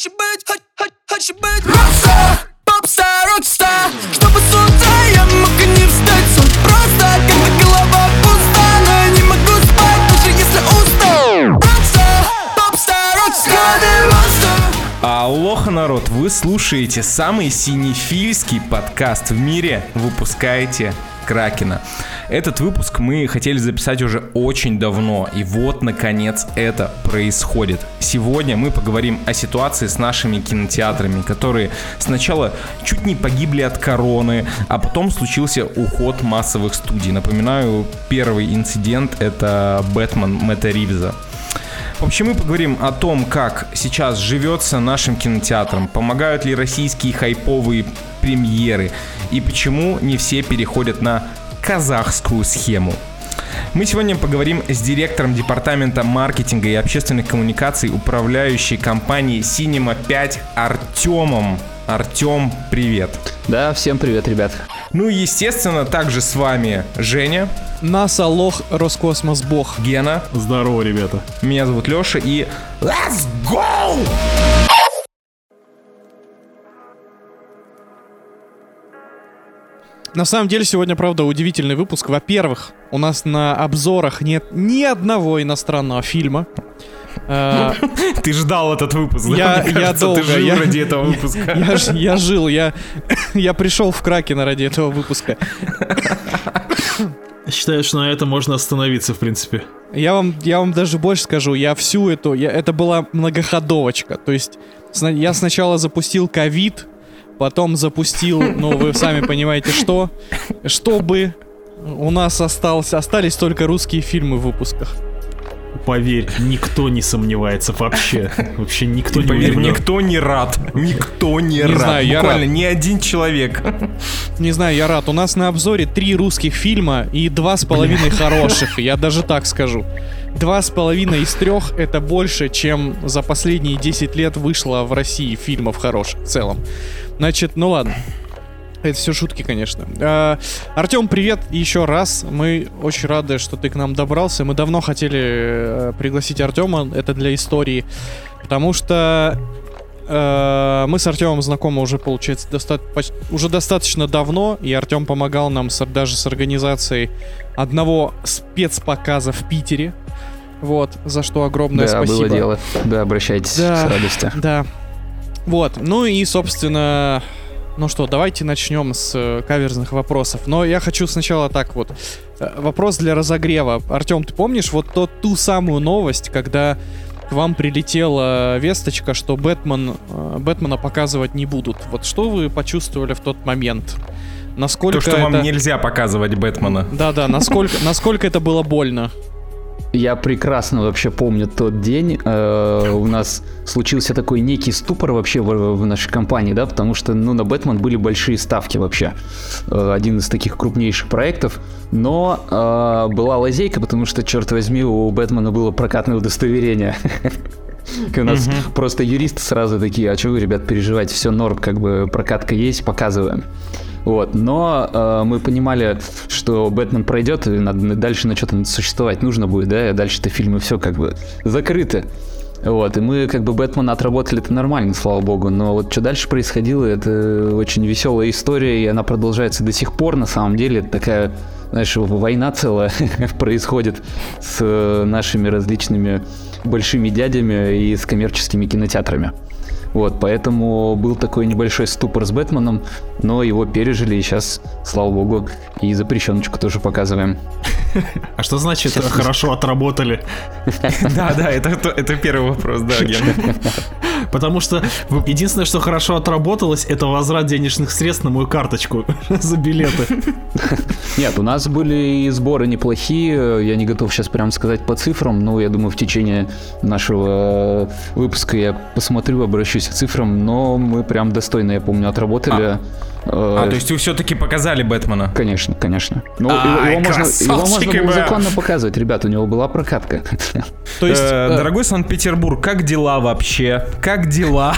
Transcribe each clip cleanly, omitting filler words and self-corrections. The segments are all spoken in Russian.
Хочу быть, хочу быть рок-стар, поп-стар, рок-стар. Чтобы с утра я мог не встать, сон просто, когда голова пуста. Но я не могу спать, даже если устал. Рок-стар, поп-стар, рок-стар, рок-стар. Алоха, народ, вы слушаете самый синефильский подкаст в мире. Выпускаете Кракена. Этот выпуск мы хотели записать уже очень давно, и вот, наконец, это происходит. Сегодня мы поговорим о ситуации с нашими кинотеатрами, которые сначала чуть не погибли от короны, а потом случился уход массовых студий. Напоминаю, первый инцидент — это «Бэтмен» Мэтта Ривза. В общем, мы поговорим о том, как сейчас живется нашим кинотеатрам, помогают ли российские хайповые премьеры и почему не все переходят на казахскую схему. Мы сегодня поговорим с директором департамента маркетинга и общественных коммуникаций управляющей компании Cinema 5 Артемом. Артем, привет. Да, всем привет, ребят. Ну и, естественно, также с вами Женя Наса, лох, Роскосмос, бог. Гена. Здорово, ребята. Меня зовут Лёша, и let's go! На самом деле, сегодня, правда, удивительный выпуск. Во-первых, у нас на обзорах нет ни одного иностранного фильма. Ты ждал этот выпуск, да? Я долго. Ты жил ради этого выпуска. Я жил, я пришел в Кракена ради этого выпуска. Считаю, что на этом можно остановиться, в принципе. Я вам даже больше скажу. Я всю эту... Это была многоходовочка. То есть я сначала запустил ковид, потом запустил, ну, вы сами понимаете, что. Чтобы у нас остались только русские фильмы в выпусках. Поверь, никто не сомневается вообще. Вообще никто не поверит. Никто не рад. Никто не рад. Знаю, буквально ни один человек. Не знаю, я рад. У нас на обзоре 3 русских фильма и 2,5 хороших. Я даже так скажу. 2,5 из 3 это больше, чем за последние 10 лет вышло в России фильмов хороших в целом. Значит, ну ладно. Это все шутки, конечно. Артем, привет еще раз. Мы очень рады, что ты к нам добрался. Мы давно хотели пригласить Артема. Это для истории. Потому что мы с Артемом знакомы уже, получается, уже достаточно давно. И Артем помогал нам даже с организацией одного спецпоказа в Питере. Вот, за что огромное спасибо. Да, было дело. Да, обращайтесь с радостью. Да. Вот, ну и, собственно... Ну что, давайте начнем с каверзных вопросов. Но я хочу сначала так вот. Вопрос для разогрева. Артем, ты помнишь вот ту самую новость, когда к вам прилетела весточка, что Бэтмена показывать не будут? Вот что вы почувствовали в тот момент? Насколько то, что вам нельзя показывать Бэтмена. Да-да, насколько это было больно? Я прекрасно вообще помню тот день. У нас случился такой некий ступор вообще в нашей компании, да, потому что, ну, на Бэтмен были большие ставки вообще. Один из таких крупнейших проектов. Но была лазейка, потому что, черт возьми, у Бэтмена было прокатное удостоверение. У нас просто юристы сразу такие: а что вы, ребят, переживаете, все норм, как бы прокатка есть, показываем. Вот, но мы понимали, что Бэтмен пройдет, и надо дальше на что-то существовать нужно будет, да, и дальше-то фильмы все как бы закрыты. Вот, и мы как бы Бэтмена отработали это нормально, слава богу, но вот что дальше происходило, это очень веселая история, и она продолжается до сих пор, на самом деле, это такая, знаешь, война целая происходит с нашими различными большими дядями и с коммерческими кинотеатрами. Вот, поэтому был такой небольшой ступор с Бэтменом, но его пережили, и сейчас, слава богу, и запрещеночку тоже показываем. А что значит «хорошо отработали»? Да, это первый вопрос, да, Гена. Потому что единственное, что хорошо отработалось, это возврат денежных средств на мою карточку за билеты. Нет, у нас были и сборы неплохие, я не готов сейчас прям сказать по цифрам, но я думаю, в течение нашего выпуска я посмотрю, обращусь к цифрам, но мы прям достойно, я помню, отработали. То есть вы все-таки показали Бэтмена? Конечно, конечно. Ну, его можно было законно показывать, ребят, у него была прокатка. То есть, дорогой Санкт-Петербург, как дела вообще? как дела?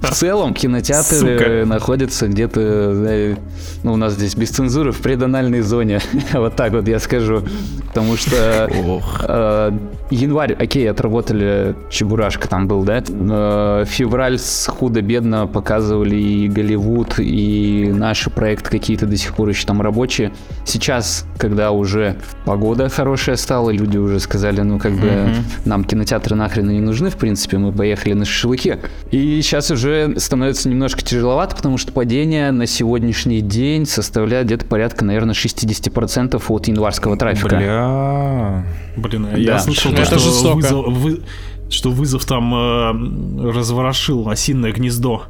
В целом кинотеатры находятся где-то, ну, у нас здесь без цензуры, в предональной зоне. Вот так вот я скажу. Потому что январь, окей, отработали Чебурашка там был, да? Февраль худо-бедно показывали и Голливуд, и наши проекты какие-то до сих пор еще там рабочие. Сейчас, когда уже погода хорошая стала, люди уже сказали, ну, как бы нам кинотеатры нахрен не нужны, в принципе, мы поехали на шашлыки. И сейчас уже становится немножко тяжеловато, потому что падение на сегодняшний день составляет где-то порядка, наверное, 60% от январского трафика. Блин, я слышал, что это жестоко. Что «Вызов» там разворошил осиное гнездо.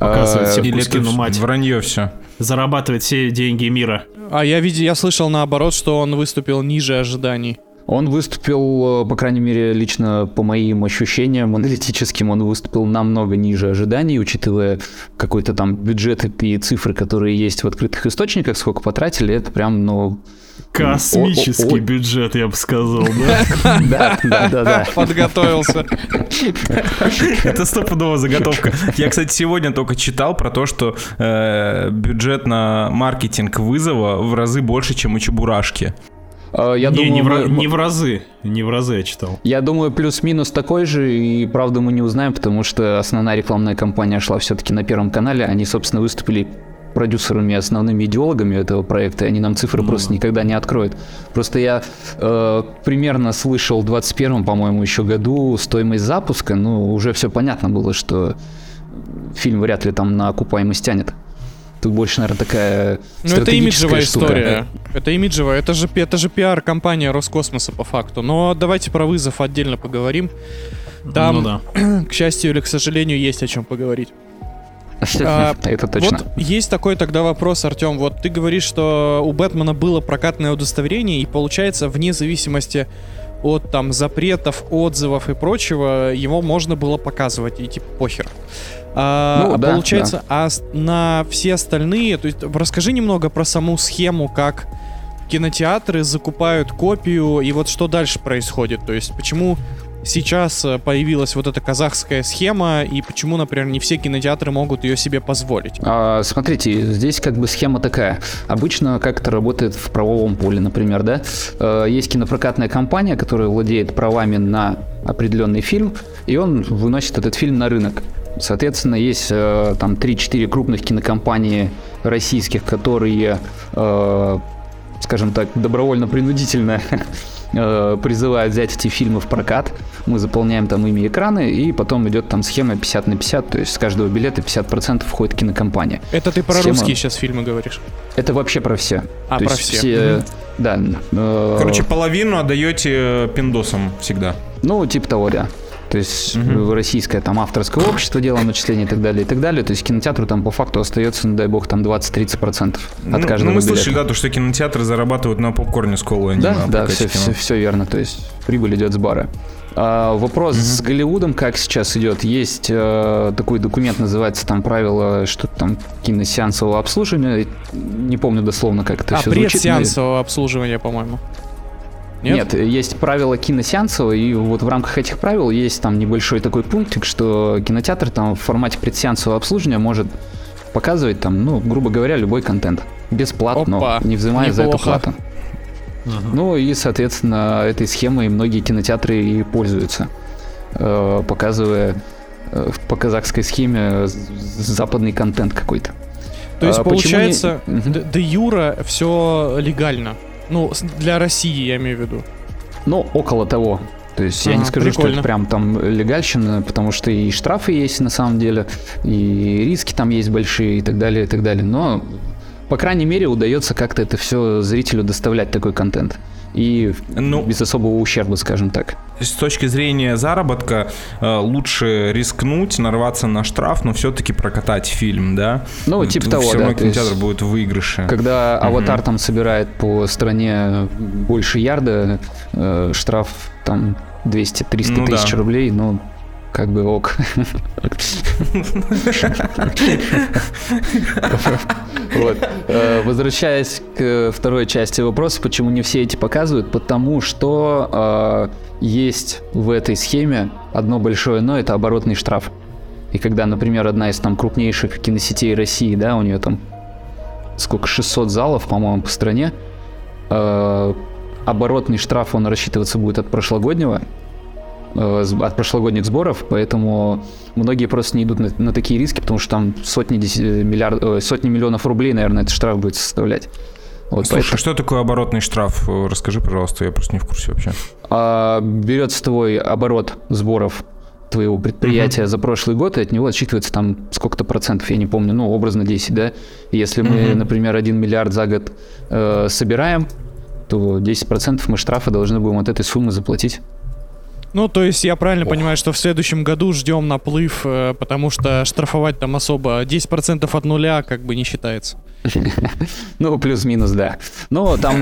Показывает всем Кускину мать. Вранье все. Зарабатывает все деньги мира. А я слышал наоборот, что он выступил ниже ожиданий. Он выступил, по крайней мере, лично по моим ощущениям аналитическим, он выступил намного ниже ожиданий, учитывая какой-то там бюджет и цифры, которые есть в открытых источниках, сколько потратили, это прям, ну... Космический бюджет, я бы сказал, да? Да. Подготовился. Это стопудовая заготовка. Я, кстати, сегодня только читал про то, что бюджет на маркетинг «Вызова» в разы больше, чем у «Чебурашки». Я не в разы я читал. Я думаю, плюс-минус такой же, и правда мы не узнаем, потому что основная рекламная кампания шла все-таки на Первом канале, они, собственно, выступили продюсерами, основными идеологами этого проекта, и они нам цифры просто никогда не откроют. Просто я примерно слышал в 21-м, по-моему, еще году стоимость запуска, ну, уже все понятно было, что фильм вряд ли там на окупаемость тянет. Тут больше, наверное, такая стратегическая штука. Ну, это имиджевая история. Это имиджевая. Это же пиар-компания Роскосмоса, по факту. Но давайте про «Вызов» отдельно поговорим. Там, к счастью или к сожалению, есть о чем поговорить. Это точно. Вот есть такой тогда вопрос, Артем. Вот ты говоришь, что у «Бэтмена» было прокатное удостоверение, и получается, вне зависимости от там запретов, отзывов и прочего, его можно было показывать, и типа похер. Получается, на все остальные, то есть расскажи немного про саму схему, как кинотеатры закупают копию и вот что дальше происходит, то есть почему сейчас появилась вот эта казахская схема и почему, например, не все кинотеатры могут ее себе позволить? Смотрите, здесь как бы схема такая. Обычно как это работает в правовом поле, например, да? Есть кинопрокатная компания, которая владеет правами на определенный фильм, и он выносит этот фильм на рынок. Соответственно, есть там 3-4 крупных кинокомпании российских, которые, скажем так, добровольно-принудительно призывают взять эти фильмы в прокат. Мы заполняем там ими экраны, и потом идет там схема 50/50, то есть с каждого билета 50% входит кинокомпания. Это ты про русские сейчас фильмы говоришь? Это вообще про все. А, то про все. Да. Короче, половину отдаете пиндосам всегда. Ну, типа того, да. То есть российское там авторское общество, дело начисления и так далее, и так далее. То есть кинотеатру там по факту остается, ну дай бог, там 20-30% от каждого. Ну мы слышали, билета. Да, то, что кинотеатры зарабатывают на попкорне с колой, а не на прокате. Все верно, то есть прибыль идет с бара. Вопрос с Голливудом, как сейчас идет. Есть такой документ, называется там правило, что там киносеансового обслуживания. Не помню дословно, как это все звучит. Предсеансового обслуживания, по-моему. Нет, есть правила киносеансового, и вот в рамках этих правил есть там небольшой такой пунктик, что кинотеатр там в формате предсеансового обслуживания может показывать там, ну, грубо говоря, любой контент. Бесплатно, не взимая за это плату. Ну и, соответственно, этой схемой многие кинотеатры и пользуются, показывая по казахской схеме западный контент какой-то. То есть, получается, де юре все легально. Ну, для России, я имею в виду. Ну, около того. То есть я не скажу, прикольно. Что это прям там легальщина, потому что и штрафы есть на самом деле, и риски там есть большие, и так далее, и так далее. Но, по крайней мере, удается как-то это все зрителю доставлять, такой контент. И без особого ущерба, скажем так. С точки зрения заработка лучше рискнуть, нарваться на штраф, но все-таки прокатать фильм, да? Ну, типа того, да. Все равно кинотеатр будет в выигрыше. Когда «Аватар» там собирает по стране больше ярда, штраф там 200-300 тысяч рублей, ну, как бы ок. Возвращаясь к второй части вопроса, почему не все эти показывают, потому что есть в этой схеме одно большое «но» — это оборотный штраф. И когда, например, одна из там крупнейших киносетей России, да, у нее там сколько, 600 залов, по-моему, по стране, оборотный штраф, он рассчитываться будет от прошлогодних сборов, поэтому многие просто не идут на такие риски, потому что там сотни миллионов рублей, наверное, этот штраф будет составлять. Вот. Слушай, поэтому... что такое оборотный штраф? Расскажи, пожалуйста, я просто не в курсе вообще. Берется твой оборот сборов твоего предприятия за прошлый год, и от него отсчитывается там сколько-то процентов, я не помню, ну, образно 10, да? Если мы, например, 1 миллиард за год собираем, то 10% мы штрафа должны будем от этой суммы заплатить. Ну, то есть я правильно понимаю, что в следующем году ждем наплыв, потому что штрафовать там особо 10% от нуля как бы не считается. Ну, плюс-минус, да. Но там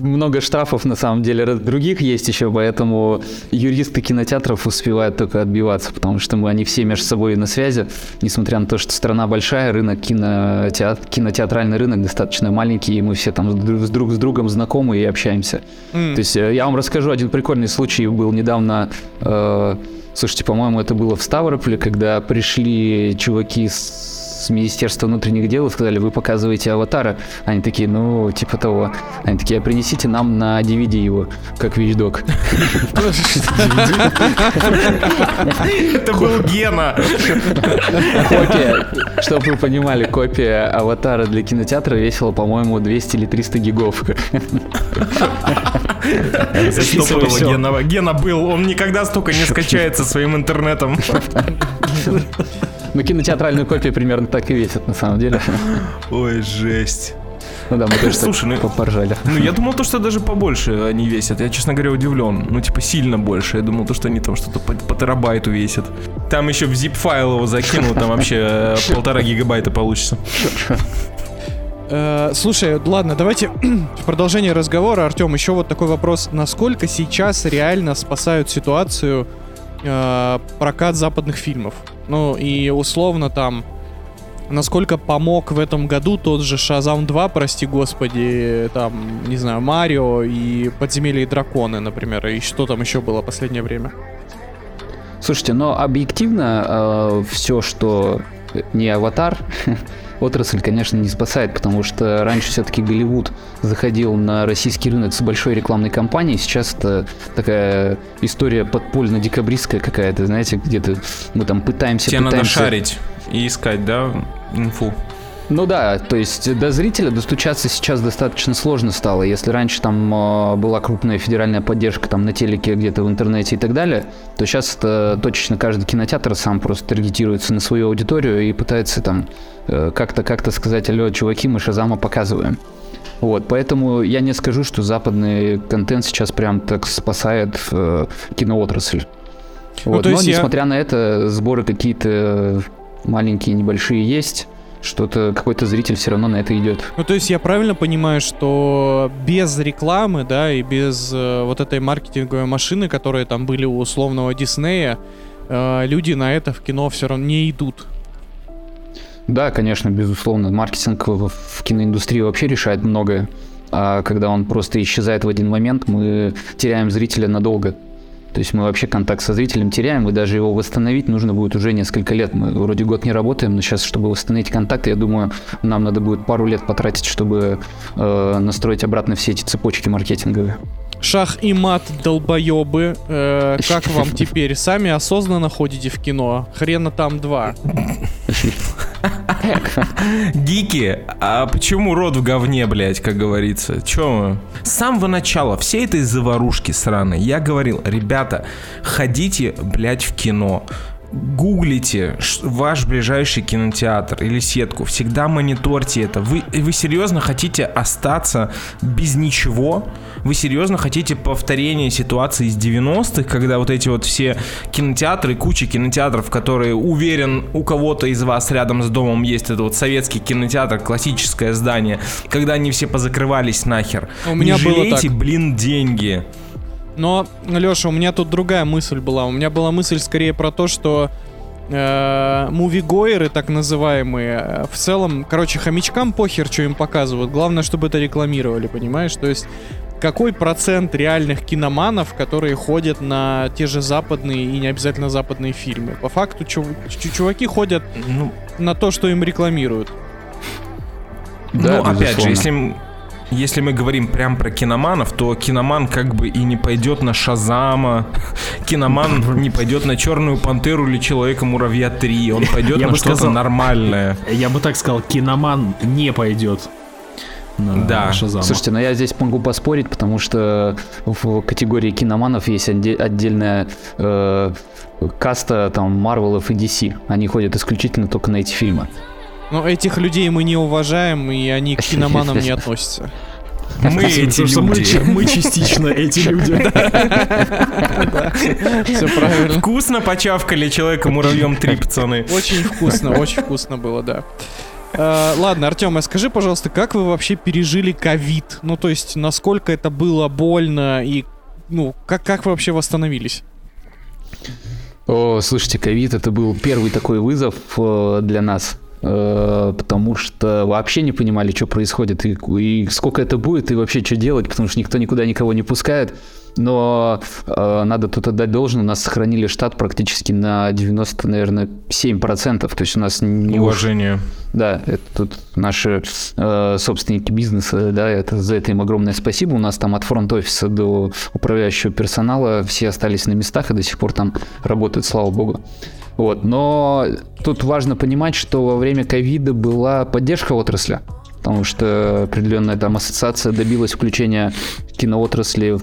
много штрафов, на самом деле, других есть еще, поэтому юристы кинотеатров успевают только отбиваться, потому что они все между собой на связи, несмотря на то, что страна большая, рынок кинотеатральный рынок достаточно маленький, и мы все там друг с другом знакомы и общаемся. То есть я вам расскажу, один прикольный случай был недавно. Слушайте, по-моему, это было в Ставрополе, когда пришли чуваки с Министерства внутренних дел и сказали: вы показываете «Аватара». Они такие: ну, типа того. Они такие: а принесите нам на DVD его, как вещдок. Это был Гена. Копия, чтобы вы понимали, копия «Аватара» для кинотеатра весила, по-моему, 200 или 300 гигов. Гена был, он никогда столько не скачает со своим интернетом. Ну, кинотеатральную копию примерно так и весят, на самом деле. Ой, жесть. Ну да, мы тоже поржали. Ну, я думал, что даже побольше они весят. Я, честно говоря, удивлен. Ну, типа, сильно больше. Я думал, что они там что-то по терабайту весят. Там еще в zip-файл его закинул, там вообще 1,5 гигабайта получится. Слушай, ладно, давайте в продолжение разговора, Артем, еще вот такой вопрос. Насколько сейчас реально спасают ситуацию прокат западных фильмов? Ну и условно там, насколько помог в этом году тот же «Шазам 2», прости господи, там, не знаю, «Марио» и «Подземелье и драконы», например, и что там еще было в последнее время? Слушайте, но объективно все, что не «Аватар», отрасль, конечно, не спасает, потому что раньше все-таки Голливуд заходил на российский рынок с большой рекламной кампанией, сейчас это такая история подпольно-декабристская какая-то, знаете, где-то мы там пытаемся... надо шарить и искать, да, инфу? Ну да, то есть до зрителя достучаться сейчас достаточно сложно стало. Если раньше там была крупная федеральная поддержка там на телеке, где-то в интернете и так далее, то сейчас это точечно каждый кинотеатр сам просто таргетируется на свою аудиторию и пытается там как-то сказать: алло, чуваки, мы «Шазама» показываем. Вот, поэтому я не скажу, что западный контент сейчас прям так спасает киноотрасль. Вот. Ну, но несмотря на это, сборы какие-то маленькие, небольшие есть. Что-то какой-то зритель все равно на это идет. Ну, то есть я правильно понимаю, что без рекламы, да, и без вот этой маркетинговой машины, которые там были у условного Диснея, люди на это в кино все равно не идут? Да, конечно, безусловно. Маркетинг в киноиндустрии вообще решает многое. А когда он просто исчезает в один момент, мы теряем зрителя надолго. То есть мы вообще контакт со зрителем теряем, и даже его восстановить нужно будет уже несколько лет. Мы вроде год не работаем, но сейчас, чтобы восстановить контакт, я думаю, нам надо будет пару лет потратить, чтобы настроить обратно все эти цепочки маркетинговые. Шах и мат, долбоебы. Как вам теперь? Сами осознанно ходите в кино? Хрена там два. Гики, а почему рот в говне, блять, как говорится? Че? С самого начала всей этой заварушки сраной я говорил: ребята, ходите, блять, в кино. Гуглите ваш ближайший кинотеатр или сетку, всегда мониторьте это. Вы серьезно хотите остаться без ничего? Вы серьезно хотите повторения ситуации из 90-х, когда вот эти вот все кинотеатры, куча кинотеатров, которые, уверен, у кого-то из вас рядом с домом есть этот вот советский кинотеатр, классическое здание, когда они все позакрывались нахер? У меня не жалейте, было так. Блин, деньги. Но, Лёша, у меня тут другая мысль была. У меня была мысль скорее про то, что мувигоеры, так называемые, в целом, короче, хомячкам похер, что им показывают. Главное, чтобы это рекламировали, понимаешь? То есть какой процент реальных киноманов, которые ходят на те же западные и не обязательно западные фильмы? По факту чуваки ходят на то, что им рекламируют. Да, ну, опять же, если мы говорим прям про киноманов, то киноман как бы и не пойдет на Шазама, киноман не пойдет на Черную пантеру или Человека-муравья 3, он пойдет на что-то нормальное. Я бы так сказал, киноман не пойдет. Да. Шазама. Слушайте, но я здесь могу поспорить, потому что в категории киноманов есть отдельная каста там Марвелов и DC. Они ходят исключительно только на эти фильмы. Но этих людей мы не уважаем, и они к киноманам не относятся. Мы эти люди. Мы частично эти люди. Все правильно. Вкусно почавкали Человека-муравьем 3, пацаны. Очень вкусно было, да. Ладно, Артем, а скажи, пожалуйста, как вы вообще пережили ковид? Ну, то есть, насколько это было больно и, ну, как вы вообще восстановились? О, слушайте, ковид — это был первый такой вызов для нас, потому что вообще не понимали, что происходит и сколько это будет, и вообще что делать, потому что никто никуда никого не пускает. Но надо тут отдать должное, у нас сохранили штат практически на 90, наверное, 7%. То есть у нас не уважение. Да, это тут наши собственники бизнеса, да, за это им огромное спасибо. У нас там от фронт-офиса до управляющего персонала все остались на местах и до сих пор там работают, слава богу. Вот. Но тут важно понимать, что во время ковида была поддержка отрасли, потому что определенная там ассоциация добилась включения киноотрасли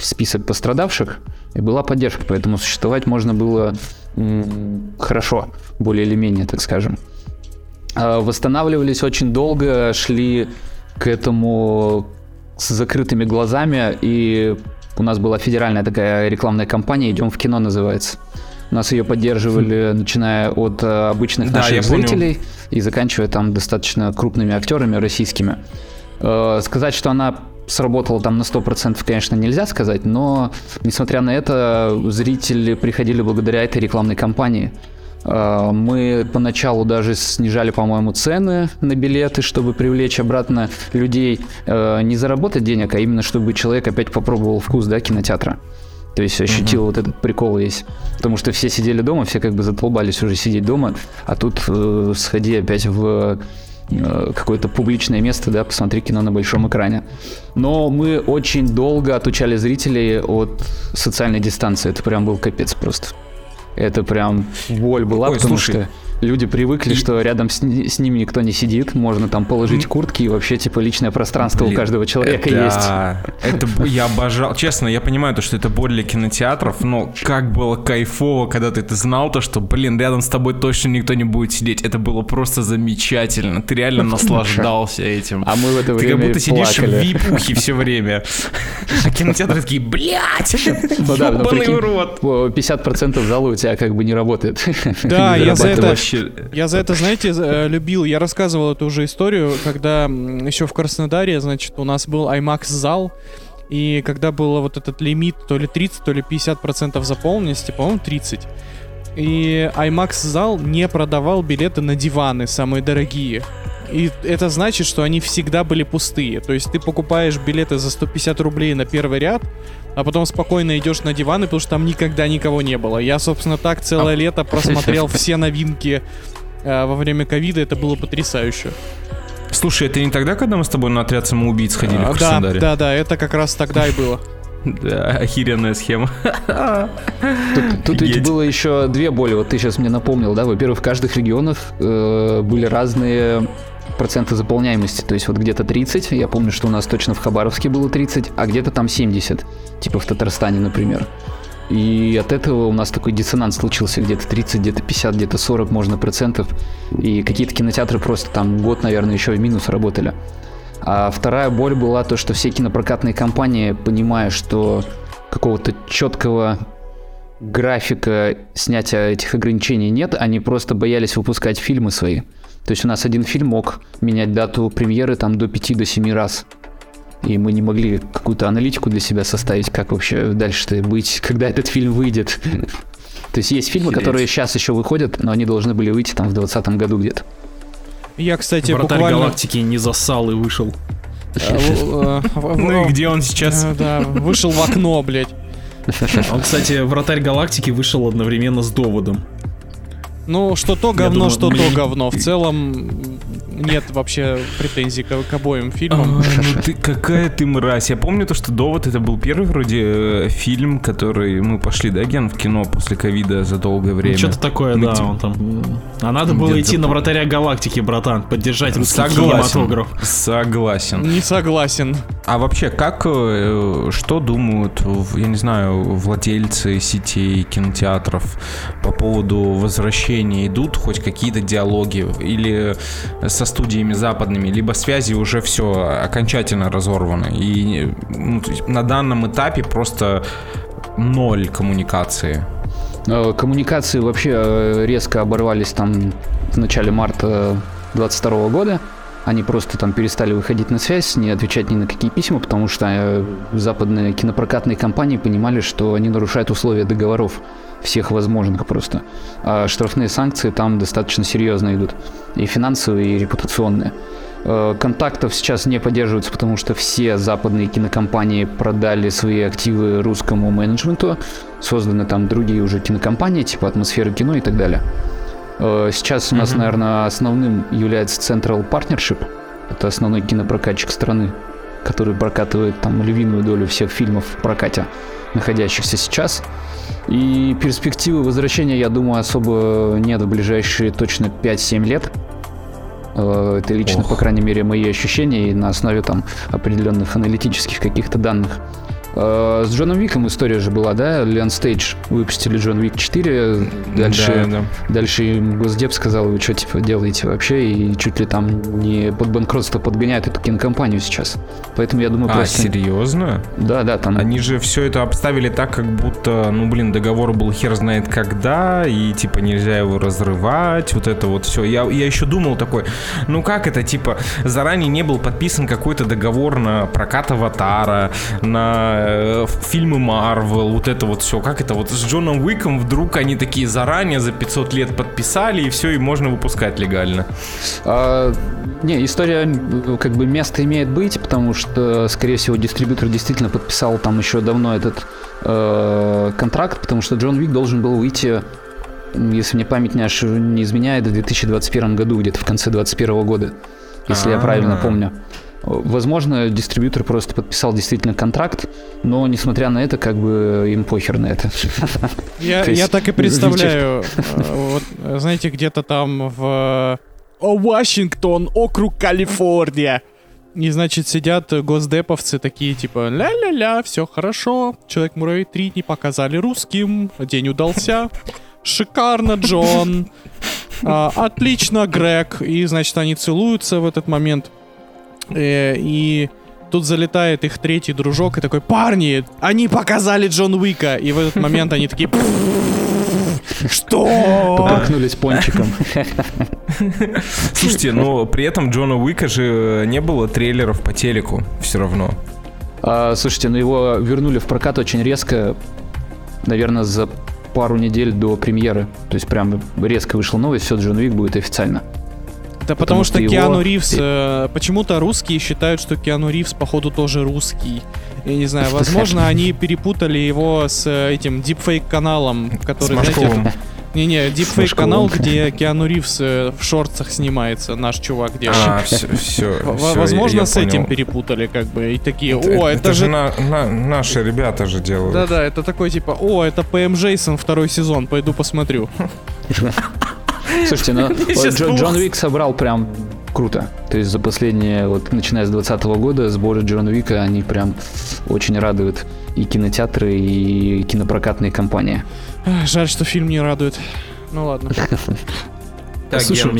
в список пострадавших, и была поддержка, поэтому существовать можно было хорошо, более или менее, так скажем. Восстанавливались очень долго, шли к этому с закрытыми глазами, и у нас была федеральная такая рекламная кампания «Идем в кино» называется. Нас ее поддерживали, начиная от обычных наших зрителей и заканчивая там достаточно крупными актерами российскими. Сказать, что она сработала там на 100%, конечно, нельзя сказать, но, несмотря на это, зрители приходили благодаря этой рекламной кампании. Мы поначалу даже снижали, по-моему, цены на билеты, чтобы привлечь обратно людей, не заработать денег, а именно чтобы человек опять попробовал вкус, да, кинотеатра. То есть ощутил вот этот прикол весь. Потому что все сидели дома, все как бы задолбались уже сидеть дома, а тут сходи опять в какое-то публичное место, да, посмотри кино на большом экране. Но мы очень долго отучали зрителей от социальной дистанции. Это прям был капец просто. Это прям боль была, потому что люди привыкли, что рядом с ними никто не сидит, можно там положить куртки, и вообще, типа, личное пространство у каждого человека есть. Это я обожал. Честно, я понимаю, то, что это боль для кинотеатров, но как было кайфово, когда ты знал то, что, блин, рядом с тобой точно никто не будет сидеть. Это было просто замечательно. Ты реально наслаждался этим. А мы в это время плакали. Ты как будто сидишь в випухе все время. А кинотеатры такие, блядь, ёбаный урод. 50% зала у тебя как бы не работает. Да, я за это, знаете, любил. Я рассказывал эту уже историю, когда еще в Краснодаре, значит, у нас был IMAX-зал, и когда был вот этот лимит, то ли 30, то ли 50% заполненности, по-моему, 30. И IMAX-зал не продавал билеты на диваны, самые дорогие. И это значит, что они всегда были пустые. То есть ты покупаешь билеты за 150 рублей на первый ряд, а потом спокойно идешь на диваны, потому что там никогда никого не было. Я, собственно, так целое лето просмотрел все новинки во время ковида. Это было потрясающе. Слушай, это не тогда, когда мы с тобой на отряд самоубийц ходили в Краснодаре? Да, это как раз тогда и было. Да, охеренная схема. Тут ведь было еще две боли. Вот ты сейчас мне напомнил, да? Во-первых, в каждых регионах были разные проценты заполняемости, то есть вот где-то 30, я помню, что у нас точно в Хабаровске было 30, а где-то там 70, типа в Татарстане, например. И от этого у нас такой диссонанс случился, где-то 30, где-то 50, где-то 40, можно, процентов, и какие-то кинотеатры просто там год, наверное, еще в минус работали. А вторая боль была то, что все кинопрокатные компании, понимая, что какого-то четкого графика снятия этих ограничений нет, они просто боялись выпускать фильмы свои. То есть у нас один фильм мог менять дату премьеры там до 5-7 раз. и мы не могли какую-то аналитику для себя составить, как вообще дальше-то быть, когда этот фильм выйдет. То есть есть фильмы, которые сейчас еще выходят, но они должны были выйти там в 2020 году где-то. Я, кстати, Вратарь Галактики не засал и вышел. Ну и где он сейчас? Да, вышел в окно, блядь. Он, кстати, Вратарь Галактики вышел одновременно с Доводом. Ну, что то говно, что то говно. В целом нет вообще претензий к обоим фильмам. Какая ты мразь. Я помню то, что «Довод» — это был первый вроде фильм, который мы пошли, да, Ген, в кино после ковида за долгое время. Ну, что-то такое, да. Он там... А надо было идти на «Вратаря Галактики», братан, поддержать русский кинематограф. Согласен. Не согласен. А вообще, как, что думают, я не знаю, владельцы сетей кинотеатров по поводу возвращения? Идут хоть какие-то диалоги или со студиями западными, либо связи уже все окончательно разорваны? И ну, на данном этапе просто ноль коммуникации. Коммуникации вообще резко оборвались там в начале марта 2022 года. Они просто там перестали выходить на связь, не отвечать ни на какие письма, потому что западные кинопрокатные компании понимали, что они нарушают условия договоров всех возможных просто. А штрафные санкции там достаточно серьезно идут. И финансовые, и репутационные. Контактов сейчас не поддерживаются, потому что все западные кинокомпании продали свои активы русскому менеджменту. Созданы там другие уже кинокомпании, типа «Атмосферы кино» и так далее. Сейчас у нас, наверное, основным является Central Partnership. Это основной кинопрокатчик страны, который прокатывает там львиную долю всех фильмов в прокате, находящихся сейчас. И перспективы возвращения, я думаю, особо нет в ближайшие точно 5-7 лет. Это лично, по крайней мере, мои ощущения и на основе там определенных аналитических каких-то данных. С Джоном Уиком история же была, да? Лиан Стейдж выпустили Джон Уик 4. Дальше им Госдеп сказал, вы что типа делаете вообще? И чуть ли там не под банкротство подгоняют эту кинокомпанию сейчас. Поэтому я думаю, просто... А, серьезно? Да, там... Они же все это обставили так, как будто, ну блин, договор был хер знает когда, и типа нельзя его разрывать, вот это вот все. Я еще думал такой, ну как это, типа, заранее не был подписан какой-то договор на прокат «Аватара», на фильмы Марвел, вот это вот все. Как это вот с Джоном Уиком вдруг они такие заранее за 500 лет подписали, и все, и можно выпускать легально? Не, история как бы место имеет быть, потому что, скорее всего, дистрибьютор действительно подписал там еще давно этот контракт, потому что Джон Уик должен был выйти, если мне память не изменяет, в 2021 году, где-то в конце 2021 года, если я правильно помню. Возможно, дистрибьютор просто подписал действительно контракт, но, несмотря на это, как бы им похер на это. Я так и представляю. Вот, знаете, где-то там в Вашингтон, округ Калифорния. И, значит, сидят госдеповцы такие, типа, ля-ля-ля, все хорошо. Человек-муравей 3 не показали русским, день удался. Шикарно, Джон. Отлично, Грег. И, значит, они целуются в этот момент. И тут залетает их третий дружок и такой: парни, они показали Джон Уика. И в этот момент они такие: что? Попахнулись пончиком. Слушайте, но при этом Джона Уика же не было трейлеров по телеку все равно. Слушайте, но его вернули в прокат очень резко. Наверное, за пару недель до премьеры. То есть прям резко вышла новость: все, Джон Уик будет официально. Да, потому что Киану Ривз... почему-то русские считают, что Киану Ривз, походу, тоже русский. Я не знаю, возможно, они перепутали его с этим дипфейк-каналом, который... С Машковым. Не-не, дипфейк-канал, где Киану Ривз в шортах снимается, наш чувак. А, все. Возможно, с этим перепутали, как бы, и такие: о, это же... наши ребята же делают. Да, это такой, типа: о, это ПМ Джейсон, второй сезон, пойду посмотрю. Слушайте, ну Джон Уик собрал прям круто. То есть за последние, вот начиная с 2020 года, сборы Джона Уика, они прям очень радуют и кинотеатры, и кинопрокатные компании. Жаль, что фильм не радует. Ну ладно. Так, слушай, у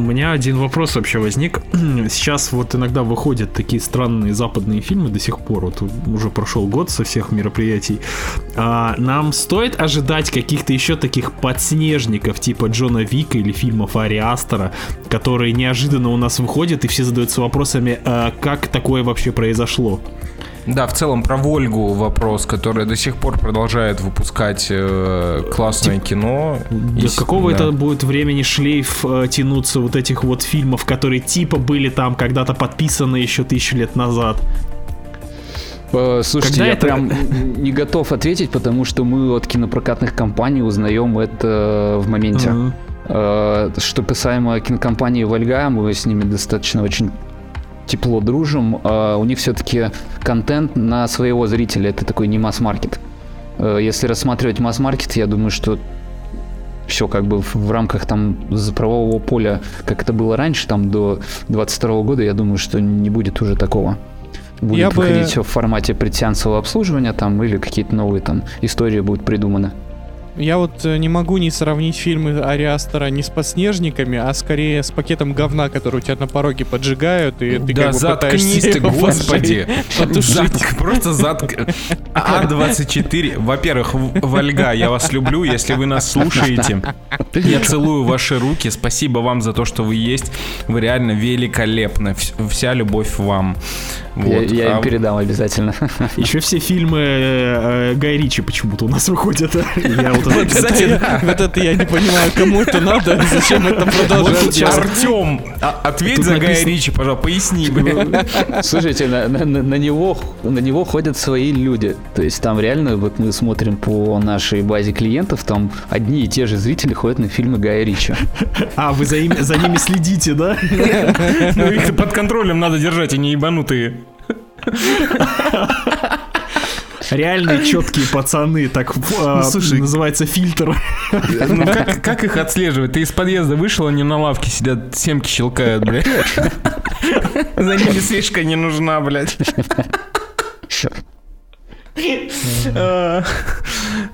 меня один вопрос вообще возник. Сейчас вот иногда выходят такие странные западные фильмы до сих пор. Вот уже прошел год со всех мероприятий. А нам стоит ожидать каких-то еще таких подснежников, типа Джона Уика или фильмов Ариастера, которые неожиданно у нас выходят, и все задаются вопросами, как такое вообще произошло? Да, в целом про Вольгу вопрос, которая до сих пор продолжает выпускать классное кино. До какого это будет времени шлейф тянуться вот этих вот фильмов, которые типа были там когда-то подписаны еще 1000 лет назад? Слушайте, когда я прям не готов ответить, потому что мы от кинопрокатных компаний узнаем это в моменте. Что касаемо кинокомпании Вольга, мы с ними достаточно очень тепло дружим, у них все-таки контент на своего зрителя, это такой не масс-маркет. Если рассматривать масс-маркет, я думаю, что все как бы в рамках там правового поля, как это было раньше, там до 22 года, я думаю, что не будет уже такого. Будет выходить все в формате предсеансового обслуживания там, или какие-то новые там истории будут придуманы. Я вот не могу не сравнить фильмы Ариастера не с подснежниками, а скорее с пакетом говна, который у тебя на пороге поджигают, и ты как бы заткнись ты, господи! Просто заткнись. А24. Во-первых, Вольга, я вас люблю, если вы нас слушаете. Я целую ваши руки. Спасибо вам за то, что вы есть. Вы реально великолепны. Вся любовь вам. Вот. Я им передам обязательно. Еще все фильмы Гай Ричи почему-то у нас выходят. Кстати, вот это я не понимаю, кому это надо, зачем это продолжать. Артем, ответь за Гая Ричи, пожалуйста, поясни. Слушайте, на него ходят свои люди. То есть там реально, вот мы смотрим по нашей базе клиентов, там одни и те же зрители ходят на фильмы Гая Ричи. А, вы за ними следите, да? Ну их под контролем надо держать, они ебанутые. Реальные четкие пацаны, так называется фильтр. Ну как их отслеживать? Ты из подъезда вышел, они на лавке сидят, семки щелкают, блядь. За ними слишком не нужна, блядь. Черт.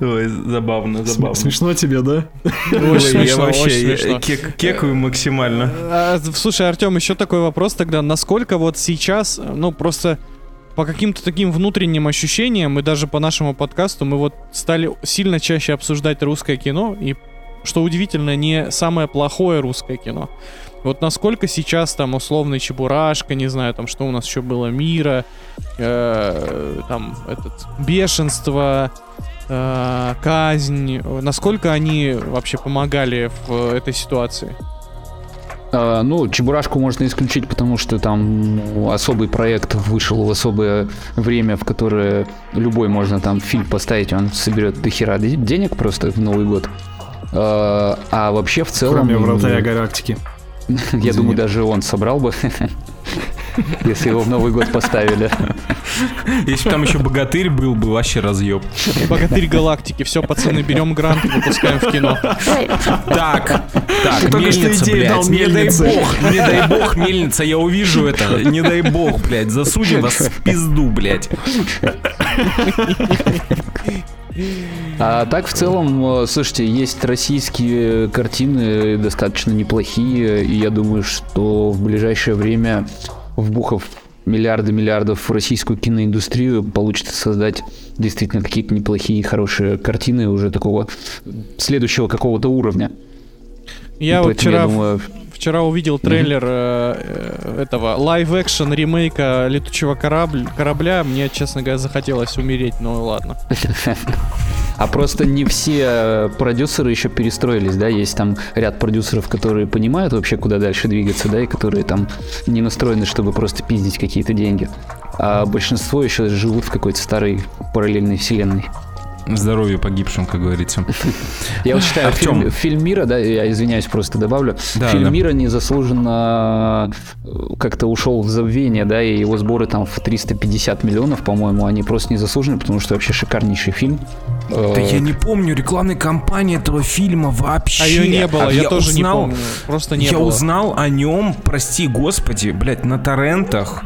Ой, забавно. Смешно тебе, да? Очень смешно. Кекую максимально. Слушай, Артем, еще такой вопрос тогда. Насколько вот сейчас, ну просто по каким-то таким внутренним ощущениям и даже по нашему подкасту мы вот стали сильно чаще обсуждать русское кино и, что удивительно, не самое плохое русское кино. Вот насколько сейчас там условный Чебурашка, не знаю, там что у нас еще было, Мира, там этот Бешенство, Казнь, насколько они вообще помогали в этой ситуации? Ну, Чебурашку можно исключить, потому что там особый проект вышел в особое время, в которое любой можно там фильм поставить, он соберет дохера денег просто в Новый год. А вообще в целом... Кроме «Вратаря галактики». Я думаю, даже он собрал бы, если его в Новый год поставили. Если бы там еще «Богатырь» был вообще разъеб. «Богатырь галактики». Все, пацаны, берем грант и выпускаем в кино. Так, «Мельница», блядь. Не дай бог, «Мельница», я увижу это. Не дай бог, блядь, засудим вас в пизду, блядь. А так, в целом, слушайте, есть российские картины достаточно неплохие, и я думаю, что в ближайшее время, вбухав миллиарды в российскую киноиндустрию, получится создать действительно какие-то неплохие, хорошие картины уже такого следующего какого-то уровня. Я вот вчера увидел трейлер этого лайв-экшен ремейка «Летучего корабля». Мне, честно говоря, захотелось умереть, но ладно. А просто не все продюсеры еще перестроились, да? Есть там ряд продюсеров, которые понимают вообще, куда дальше двигаться, да, и которые там не настроены, чтобы просто пиздить какие-то деньги. А большинство еще живут в какой-то старой параллельной вселенной. Здоровье погибшим, как говорится. Я вот считаю, фильм «Мира», да, я извиняюсь, просто добавлю, фильм «Мира» незаслуженно как-то ушел в забвение, да, и его сборы там в 350 миллионов, по-моему, они просто незаслужены, потому что вообще шикарнейший фильм. Да я не помню рекламной кампании этого фильма вообще. А ее не было, я тоже не помню, просто не было. Я узнал о нем, прости господи, блядь, на торрентах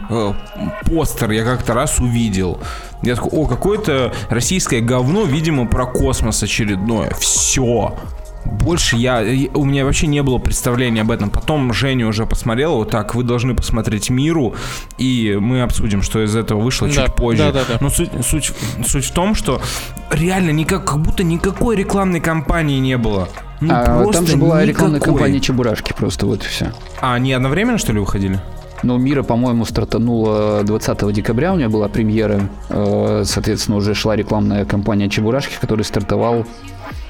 постер я как-то раз увидел. Я такой, какое-то российское говно, видимо, про космос очередное. Все. Больше у меня вообще не было представления об этом. Потом Женя уже посмотрела, вот так, вы должны посмотреть «Миру», и мы обсудим, что из этого вышло чуть позже. Да. Но суть в том, что реально как будто никакой рекламной кампании не было. Там же была рекламная кампания «Чебурашки», просто вот и все. А они одновременно, что ли, выходили? Но «Мира», по-моему, стартанула 20 декабря, у нее была премьера. Соответственно, уже шла рекламная кампания «Чебурашки», которая стартовала,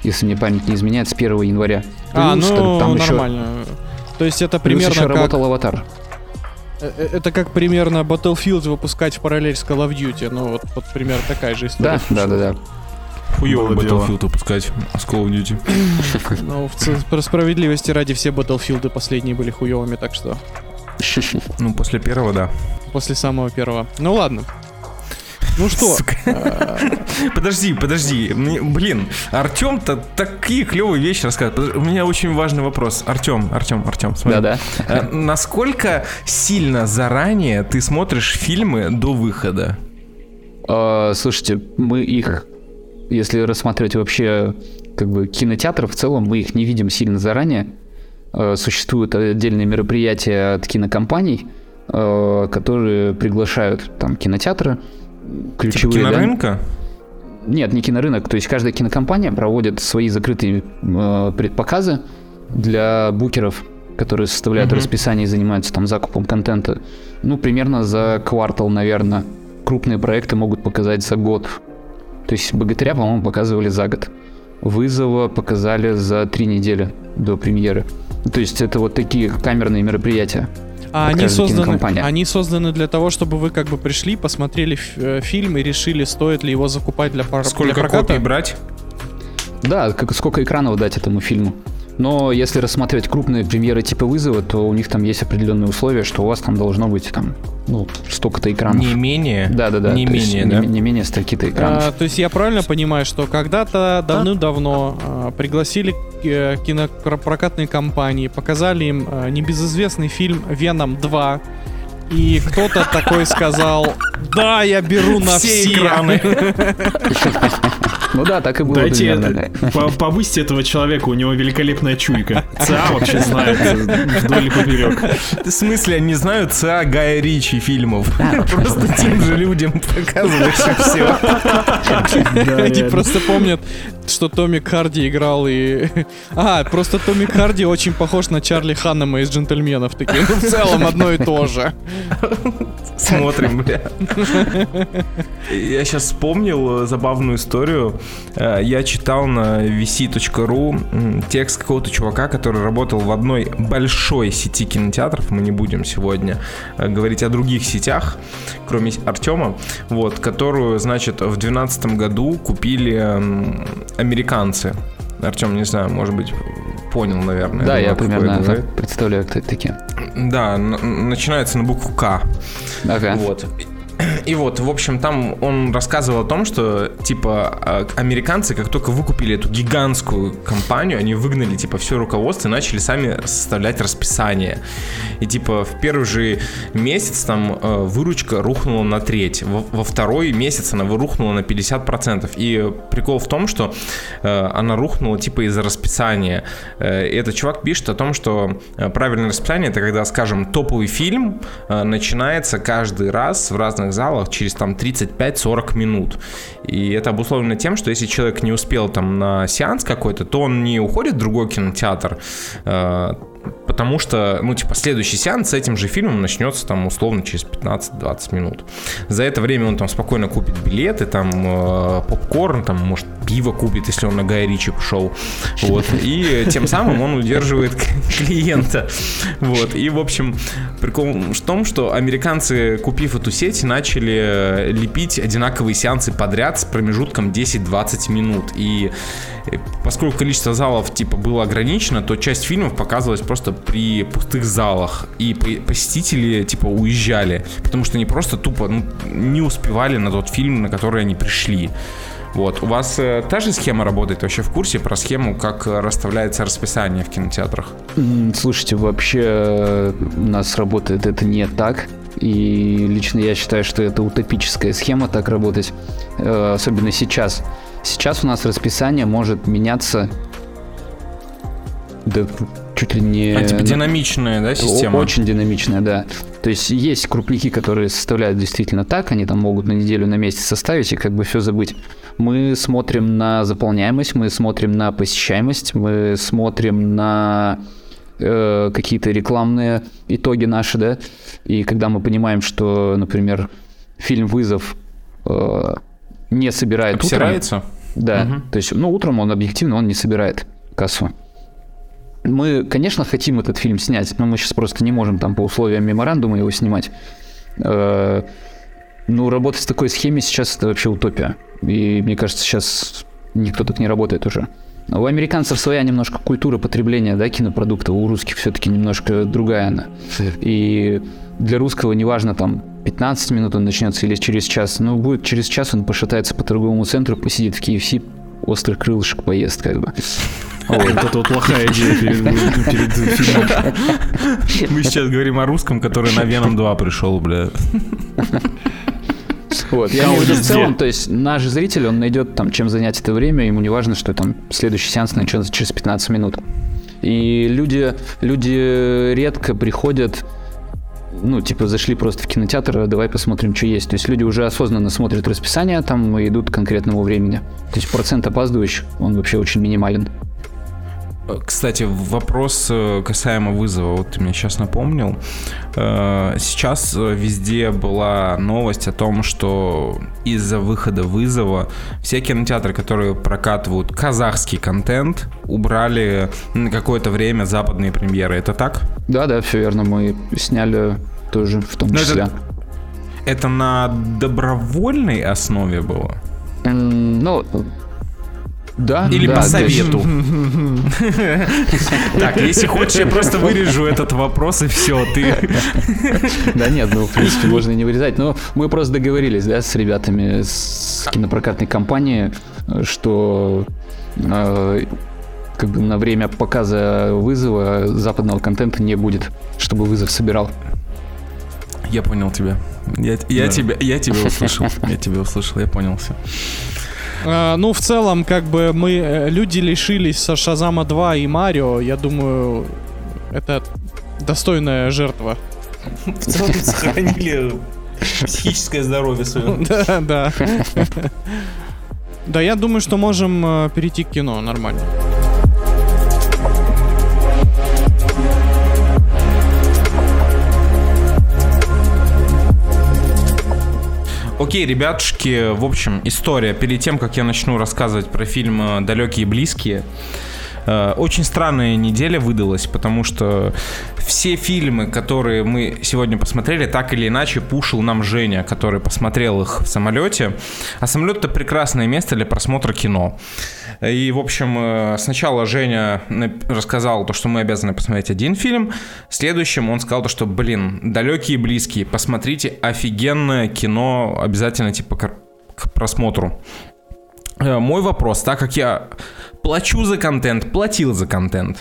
если мне память не изменяет, с 1 января. Там нормально. То есть это примерно плюс еще как... работал «Аватар». Это как примерно Battlefield выпускать в параллель с Call of Duty. Ну вот примерно такая же история. Да. Хуёво Battlefield выпускать с Call of Duty. Ну, по справедливости ради, все Battlefield последние были хуёвыми, так что... Ну, после первого, да. После самого первого. Ну ладно. Ну что? Подожди. Блин, Артем-то такие клевые вещи рассказывает. У меня очень важный вопрос. Артем, смотри. Да. Насколько сильно заранее ты смотришь фильмы до выхода? Слушайте, мы их, если рассматривать вообще кинотеатр в целом, мы их не видим сильно заранее. Существуют отдельные мероприятия от кинокомпаний, которые приглашают там кинотеатры, ключевые... Типа кинорынка? Да? Нет, не кинорынок. То есть каждая кинокомпания проводит свои закрытые предпоказы для букеров, которые составляют расписание и занимаются там закупом контента. Ну, примерно за квартал, наверное. Крупные проекты могут показать за год. То есть «Богатыря», по-моему, показывали за год. «Вызова» показали за 3 недели до премьеры. То есть это вот такие камерные мероприятия. А они созданы для того, чтобы вы пришли, посмотрели фильм и решили, стоит ли его закупать для проката? Сколько копий брать? Да, сколько экранов дать этому фильму. Но если рассматривать крупные премьеры типа «Вызова», то у них там есть определенные условия, что у вас там должно быть столько-то экранов. Не менее? Да. Не менее столько-то экранов. То есть я правильно понимаю, что когда-то давным-давно пригласили кинопрокатные компании, показали им небезызвестный фильм «Веном 2», и кто-то такой сказал: «Да, я беру на все экраны». Ну да, так и было. Дайте, повысьте этого человека, у него великолепная чуйка. ЦА вообще знает вдоль и поперек. В смысле, они знают ЦА Гая Ричи фильмов? Просто тем же людям показывают все. Они просто помнят, что Томик Харди играл и... просто Томик Харди очень похож на Чарли Ханнема из «Джентльменов». Такие, в целом одно и то же. Смотрим, бля. Я сейчас вспомнил забавную историю. Я читал на vc.ru текст какого-то чувака, который работал в одной большой сети кинотеатров. Мы не будем сегодня говорить о других сетях, кроме Артема, которую, значит, в 2012 году купили американцы. Артем, не знаю, может быть, понял, наверное. Да, я примерно представляю, кто это такие. Да, начинается на букву «К». Ага. И в общем, там он рассказывал о том, что, американцы, как только выкупили эту гигантскую компанию, они выгнали, все руководство и начали сами составлять расписание. И, в первый же месяц там выручка рухнула на 1/3. Во второй месяц она рухнула на 50%. И прикол в том, что она рухнула, из-за расписания. Этот чувак пишет о том, что правильное расписание — это когда, скажем, топовый фильм начинается каждый раз в разных залах через 35-40 минут. И это обусловлено тем, что если человек не успел на сеанс какой-то, то он не уходит в другой кинотеатр, потому что, следующий сеанс с этим же фильмом начнется условно через 15-20 минут. За это время он спокойно купит билеты, попкорн, может, пиво купит, если он на Гай Ричи пошел. И тем самым он удерживает клиента. И, в общем, прикол в том, что американцы, купив эту сеть, начали лепить одинаковые сеансы подряд с промежутком 10-20 минут. И поскольку количество залов было ограничено, то часть фильмов показывалась просто при пустых залах, и посетители уезжали, потому что они просто тупо не успевали на тот фильм, на который они пришли. У вас та же схема работает? Вообще в курсе про схему, как расставляется расписание в кинотеатрах? Слушайте, вообще у нас работает это не так. И лично я считаю, что это утопическая схема так работать. Особенно сейчас. Сейчас у нас расписание может меняться да, чуть ли не... А типа динамичная, да, система? Очень динамичная, да. То есть есть крупники, которые составляют действительно так, они там могут на неделю, на месяц составить и как бы все забыть. Мы смотрим на заполняемость, мы смотрим на посещаемость, мы смотрим на какие-то рекламные итоги наши, да. И когда мы понимаем, что, например, фильм «Вызов» не собирает обсирается? Утром... Да, угу. То есть, ну, утром он объективно, он не собирает кассу. Мы, конечно, хотим этот фильм снять, но мы сейчас просто не можем там по условиям меморандума его снимать. Ну, работать в такой схеме сейчас — это вообще утопия. И, мне кажется, сейчас никто так не работает уже. У американцев своя немножко культура потребления, да, кинопродукта, у русских все-таки немножко другая она. И для русского неважно, там, 15 минут он начнется или через час, но будет через час, он пошатается по торговому центру, посидит в KFC, острых крылышек поест, как бы. Вот это вот плохая идея перед фильмом. Мы сейчас говорим о русском, который на Веном 2 пришел, бля. Вот, я имею в виду в целом, то есть наш зритель, он найдет там, чем занять это время, ему не важно, что там следующий сеанс начнется через 15 минут. И люди редко приходят, ну, типа, зашли просто в кинотеатр, давай посмотрим, что есть. То есть люди уже осознанно смотрят расписание там и идут к конкретному времени. То есть процент опаздывающих, он вообще очень минимален. Кстати, вопрос касаемо «Вызова», вот ты мне сейчас напомнил. Сейчас везде была новость о том, что из-за выхода «Вызова» все кинотеатры, которые прокатывают казахский контент, убрали на какое-то время западные премьеры. Это так? Да, все верно. Мы сняли тоже в том числе. Это на добровольной основе было? Ну... Да, или да, по совету. Так, если хочешь, я просто вырежу этот вопрос, и все, ты... Да нет, ну, в принципе, можно и не вырезать. Но мы просто договорились, да, с ребятами, с кинопрокатной компанией, что как бы на время показа «Вызова» западного контента не будет, чтобы «Вызов» собирал. Я понял тебя. Я тебя услышал, я понял все. Ну, в целом, как бы мы... Люди лишились со «Шазама 2» и «Марио». Я думаю, это достойная жертва. В целом сохранили психическое здоровье свое. Да. Да, я думаю, что можем перейти к кино нормально. Окей, ребятушки, в общем, история. Перед тем, как я начну рассказывать про фильм «Далёкие и близкие», очень странная неделя выдалась, потому что все фильмы, которые мы сегодня посмотрели, так или иначе пушил нам Женя, который посмотрел их в самолете. А самолет — это прекрасное место для просмотра кино. И, в общем, сначала Женя рассказал то, что мы обязаны посмотреть один фильм. Следующим он сказал то, что, блин, «Далёкие и близкие», посмотрите, офигенное кино, обязательно типа к просмотру. Мой вопрос, так как я платил за контент.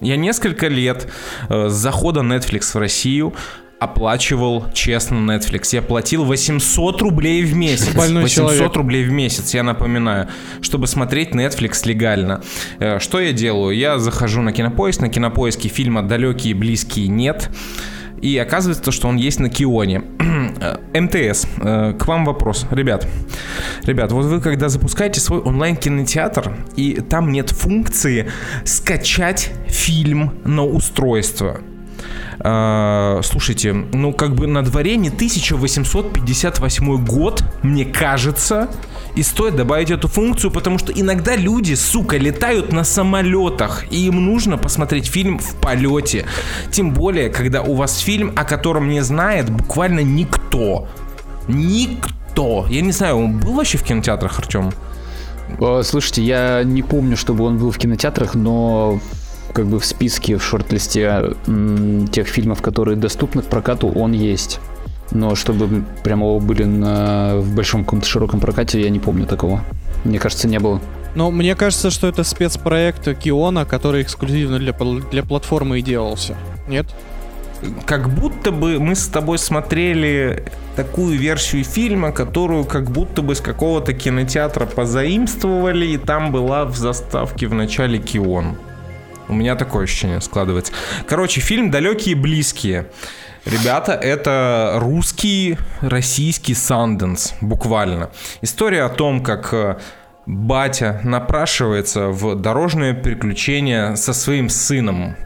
Я несколько лет с захода Netflix в Россию оплачивал честно Netflix. Я платил 800 рублей в месяц. Больной 800 человек. Рублей в месяц, я напоминаю, чтобы смотреть Netflix легально. Что я делаю? Я захожу на Кинопоиск. На Кинопоиске фильма «Далёкие и близкие» нет. И оказывается, то, что он есть на Кионе. МТС, к вам вопрос. Ребят, вот вы когда запускаете свой онлайн-кинотеатр, и там нет функции скачать фильм на устройство. Слушайте, ну как бы на дворе не 1858 год, мне кажется, и стоит добавить эту функцию, потому что иногда люди, сука, летают на самолетах, и им нужно посмотреть фильм в полете. Тем более, когда у вас фильм, о котором не знает буквально никто. Никто. Я не знаю, он был вообще в кинотеатрах, Артем? Слушайте, я не помню, чтобы он был в кинотеатрах, но... как бы в списке, в шорт-листе тех фильмов, которые доступны к прокату, он есть. Но чтобы прямо его были в большом каком-то широком прокате, я не помню такого. Мне кажется, не было. Но мне кажется, что это спецпроект Киона, который эксклюзивно для платформы и делался. Нет? Как будто бы мы с тобой смотрели такую версию фильма, которую как будто бы с какого-то кинотеатра позаимствовали, и там была в заставке в начале Кион. У меня такое ощущение складывается. Короче, фильм «Далёкие и близкие». Ребята, это русский, российский Санденс, буквально. История о том, как батя напрашивается в дорожное приключение со своим сыном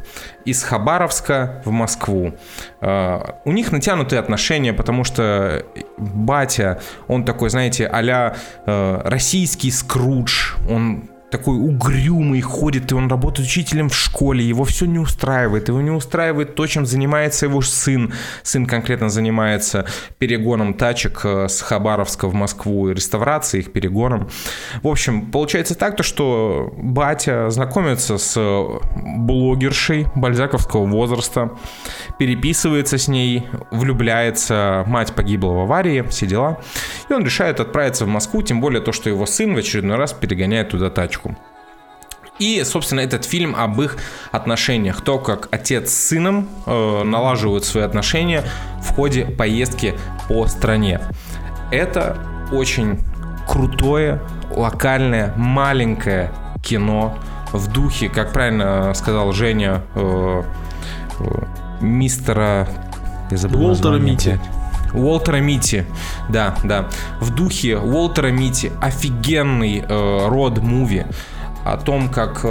из Хабаровска в Москву. У них натянутые отношения, потому что батя, он такой, знаете, а-ля российский Скрудж, он такой угрюмый ходит, и он работает учителем в школе, его все не устраивает, его не устраивает то, чем занимается его сын. Сын конкретно занимается перегоном тачек с Хабаровска в Москву, реставрацией их, перегоном. В общем, получается так, то, что батя знакомится с блогершей бальзаковского возраста, переписывается с ней, влюбляется, мать погибла в аварии, все дела, и он решает отправиться в Москву, тем более то, что его сын в очередной раз перегоняет туда тачку. И, собственно, этот фильм об их отношениях. То, как отец с сыном налаживают свои отношения в ходе поездки по стране. Это очень крутое, локальное, маленькое кино в духе, как правильно сказал Женя, мистера... Я забыл название. Уолтера Митти. Уолтера Митти, да, в духе Уолтера Митти, офигенный род-муви о том, как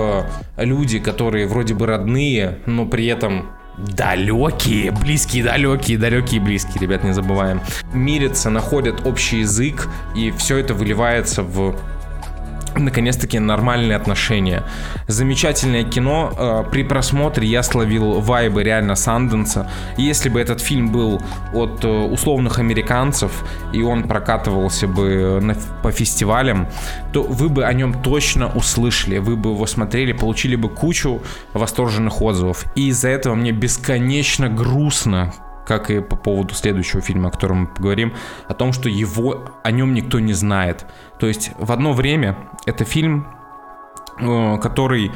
люди, которые вроде бы родные, но при этом далекие, близкие, далекие, далекие, близкие, ребят, не забываем, мирятся, находят общий язык, и все это выливается в наконец-таки нормальные отношения. Замечательное кино. При просмотре я словил вайбы реально Санденса. Если бы этот фильм был от условных американцев и он прокатывался бы по фестивалям, то вы бы о нем точно услышали, вы бы его смотрели, получили бы кучу восторженных отзывов. И из-за этого мне бесконечно грустно, как и по поводу следующего фильма, о котором мы поговорим, о том, что о нем никто не знает. То есть в одно время это фильм, который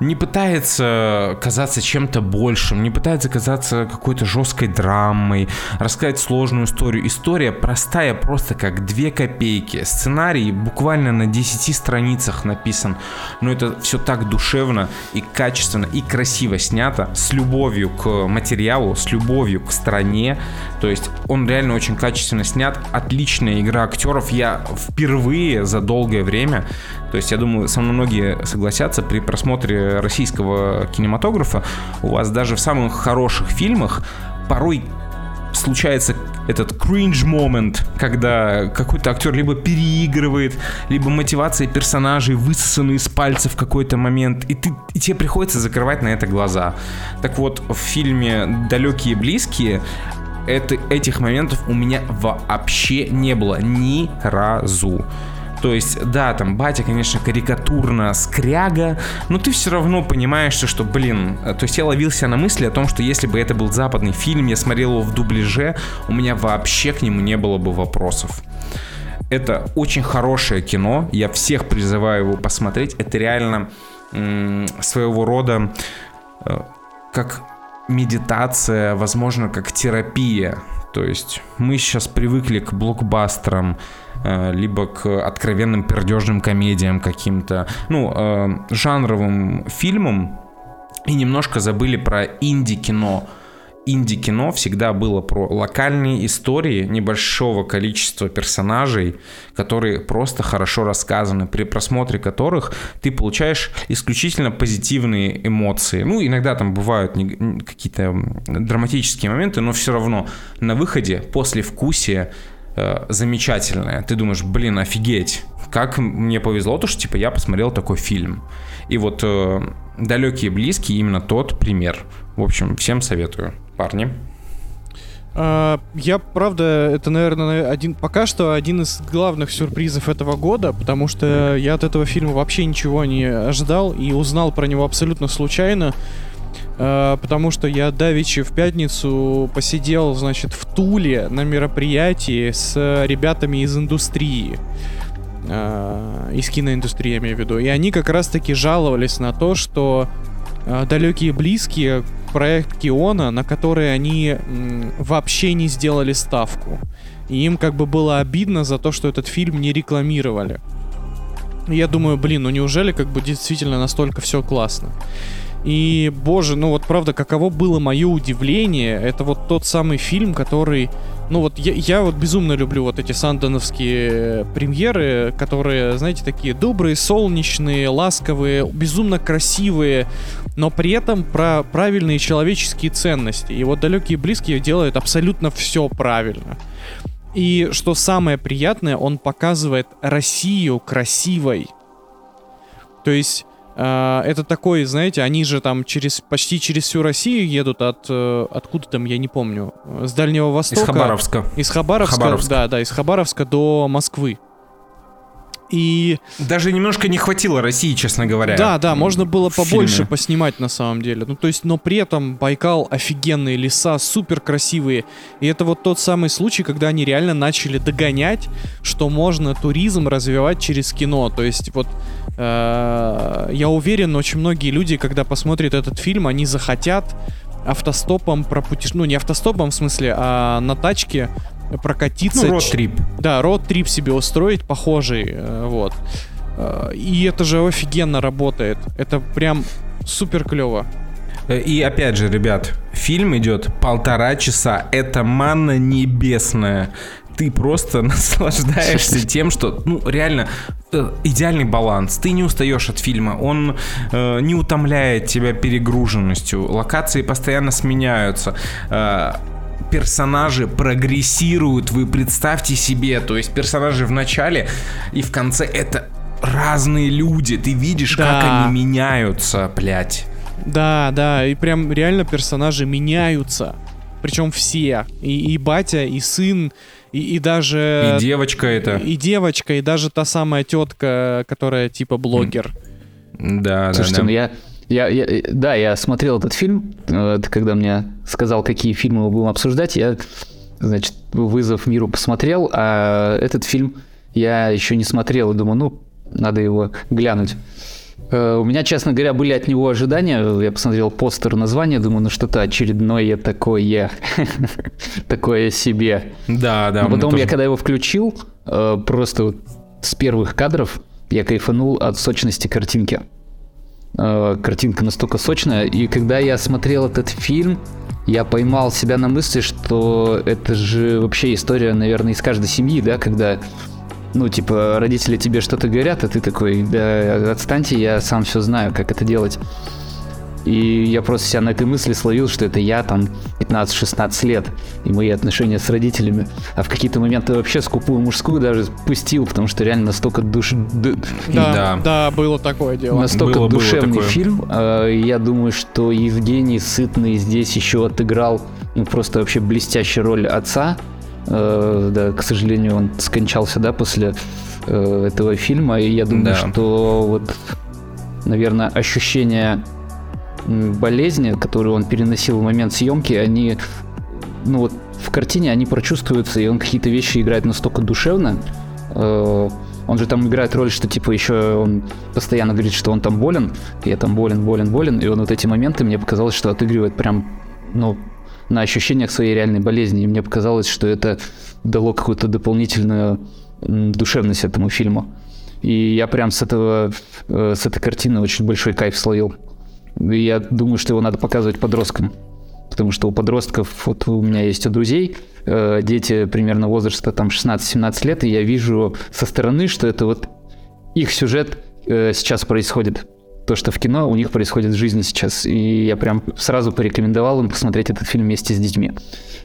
не пытается казаться чем-то большим, не пытается казаться какой-то жесткой драмой, рассказать сложную историю. История простая, просто как 2 копейки. Сценарий буквально на 10 страницах написан, но это все так душевно и качественно, и красиво снято, с любовью к материалу, с любовью к стране. То есть он реально очень качественно снят, отличная игра актеров. Я впервые за долгое время, то есть я думаю, со мной многие согласятся, при просмотре российского кинематографа у вас даже в самых хороших фильмах порой случается этот кринж-момент, когда какой-то актер либо переигрывает, либо мотивация персонажей высосана из пальца в какой-то момент, и тебе приходится закрывать на это глаза. Так вот, в фильме «Далёкие и близкие» этих моментов у меня вообще не было ни разу. То есть, да, там батя, конечно, карикатурно скряга, но ты все равно понимаешь, что, блин, то есть я ловился на мысли о том, что если бы это был западный фильм, я смотрел его в дубляже, у меня вообще к нему не было бы вопросов. Это очень хорошее кино, я всех призываю его посмотреть, это реально своего рода как медитация, возможно, как терапия. То есть мы сейчас привыкли к блокбастерам, либо к откровенным пердежным комедиям каким-то, жанровым фильмам, и немножко забыли про инди-кино. Инди-кино всегда было про локальные истории небольшого количества персонажей, которые просто хорошо рассказаны, при просмотре которых ты получаешь исключительно позитивные эмоции. Иногда там бывают какие-то драматические моменты, но все равно на выходе послевкусие замечательное. Ты думаешь, блин, офигеть, как мне повезло, то, что я посмотрел такой фильм. И вот «Далёкие и близкие» именно тот пример. В общем, всем советую, парни. Я, правда, это, наверное, пока что один из главных сюрпризов этого года, потому что я от этого фильма вообще ничего не ожидал и узнал про него абсолютно случайно. Потому что я давеча в пятницу посидел, в Туле на мероприятии с ребятами из индустрии, из киноиндустрии, я имею в виду. И они как раз-таки жаловались на то, что «Далёкие и близкие» — проект Киона, на который они вообще не сделали ставку. И им было обидно за то, что этот фильм не рекламировали. И я думаю, неужели действительно настолько все классно? И, боже, ну вот правда, каково было мое удивление. Это вот тот самый фильм, который... Ну вот я вот безумно люблю вот эти санденовские премьеры, которые, знаете, такие добрые, солнечные, ласковые, безумно красивые, но при этом про правильные человеческие ценности. И вот «Далёкие и близкие» делают абсолютно все правильно. И что самое приятное, он показывает Россию красивой. То есть... Это такой, знаете, они же там почти через всю Россию едут откуда там, я не помню, с Дальнего Востока. Из Хабаровска. Да, из Хабаровска до Москвы. И... Даже немножко не хватило России, честно говоря. Да, можно было побольше фильме поснимать на самом деле. Ну, то есть, но при этом Байкал, офигенные леса, супер красивые. И это вот тот самый случай, когда они реально начали догонять, что можно туризм развивать через кино. То есть, вот я уверен, очень многие люди, когда посмотрят этот фильм, они захотят автостопом ну, не автостопом в смысле, а на тачке прокатиться. Ну, роуд-трип. Да, роуд-трип себе устроить, похожий, вот. И это же офигенно работает. Это прям супер клево. И опять же, ребят, фильм идет 1,5 часа. Это манна небесная. Ты просто наслаждаешься тем, что, ну, реально, идеальный баланс. Ты не устаешь от фильма, он не утомляет тебя перегруженностью. Локации постоянно сменяются. Персонажи прогрессируют, вы представьте себе, то есть персонажи в начале и в конце это разные люди, ты видишь, да, как они меняются, блять. Да, и прям реально персонажи меняются, причем все, и батя, и сын, и даже... И девочка это. И девочка, и даже та самая тетка, которая типа блогер. Да. Слушайте, ну я смотрел этот фильм, ты когда мне сказал, какие фильмы мы будем обсуждать, я, значит, «Вызов миру» посмотрел, а этот фильм я еще не смотрел и думаю, ну, надо его глянуть. У меня, честно говоря, были от него ожидания, я посмотрел постер, название, думаю, ну что-то очередное такое, такое себе. Да. Но потом я, когда его включил, просто с первых кадров я кайфанул от сочности картинки. Картинка настолько сочная, и когда я смотрел этот фильм, я поймал себя на мысли, что это же вообще история, наверное, из каждой семьи, да, когда, ну, типа, родители тебе что-то говорят, а ты такой, да, отстаньте, я сам все знаю, как это делать. И я просто себя на этой мысли словил, что это я там 15-16 лет, и мои отношения с родителями. А в какие-то моменты вообще скупую мужскую даже пустил, потому что реально настолько Да, было такое дело. Настолько душевный фильм. Я думаю, что Евгений Сытный здесь еще отыграл просто вообще блестящую роль отца. Да, к сожалению, он скончался, да, после этого фильма. И я думаю, что вот, наверное, ощущение болезни, которые он переносил в момент съемки, они, ну вот, в картине они прочувствуются, и он какие-то вещи играет настолько душевно. Он же там играет роль, что типа еще он постоянно говорит, что он там болен, я там болен, и он вот эти моменты, мне показалось, что отыгрывает прям, ну, на ощущениях своей реальной болезни, и мне показалось, что это дало какую-то дополнительную душевность этому фильму. И я прям с этой картины очень большой кайф словил. Я думаю, что его надо показывать подросткам, потому что у подростков, вот у меня есть у друзей, дети примерно возраста там 16-17 лет, и я вижу со стороны, что это вот их сюжет сейчас происходит, то, что в кино у них происходит в жизни сейчас, и я прям сразу порекомендовал им посмотреть этот фильм вместе с детьми.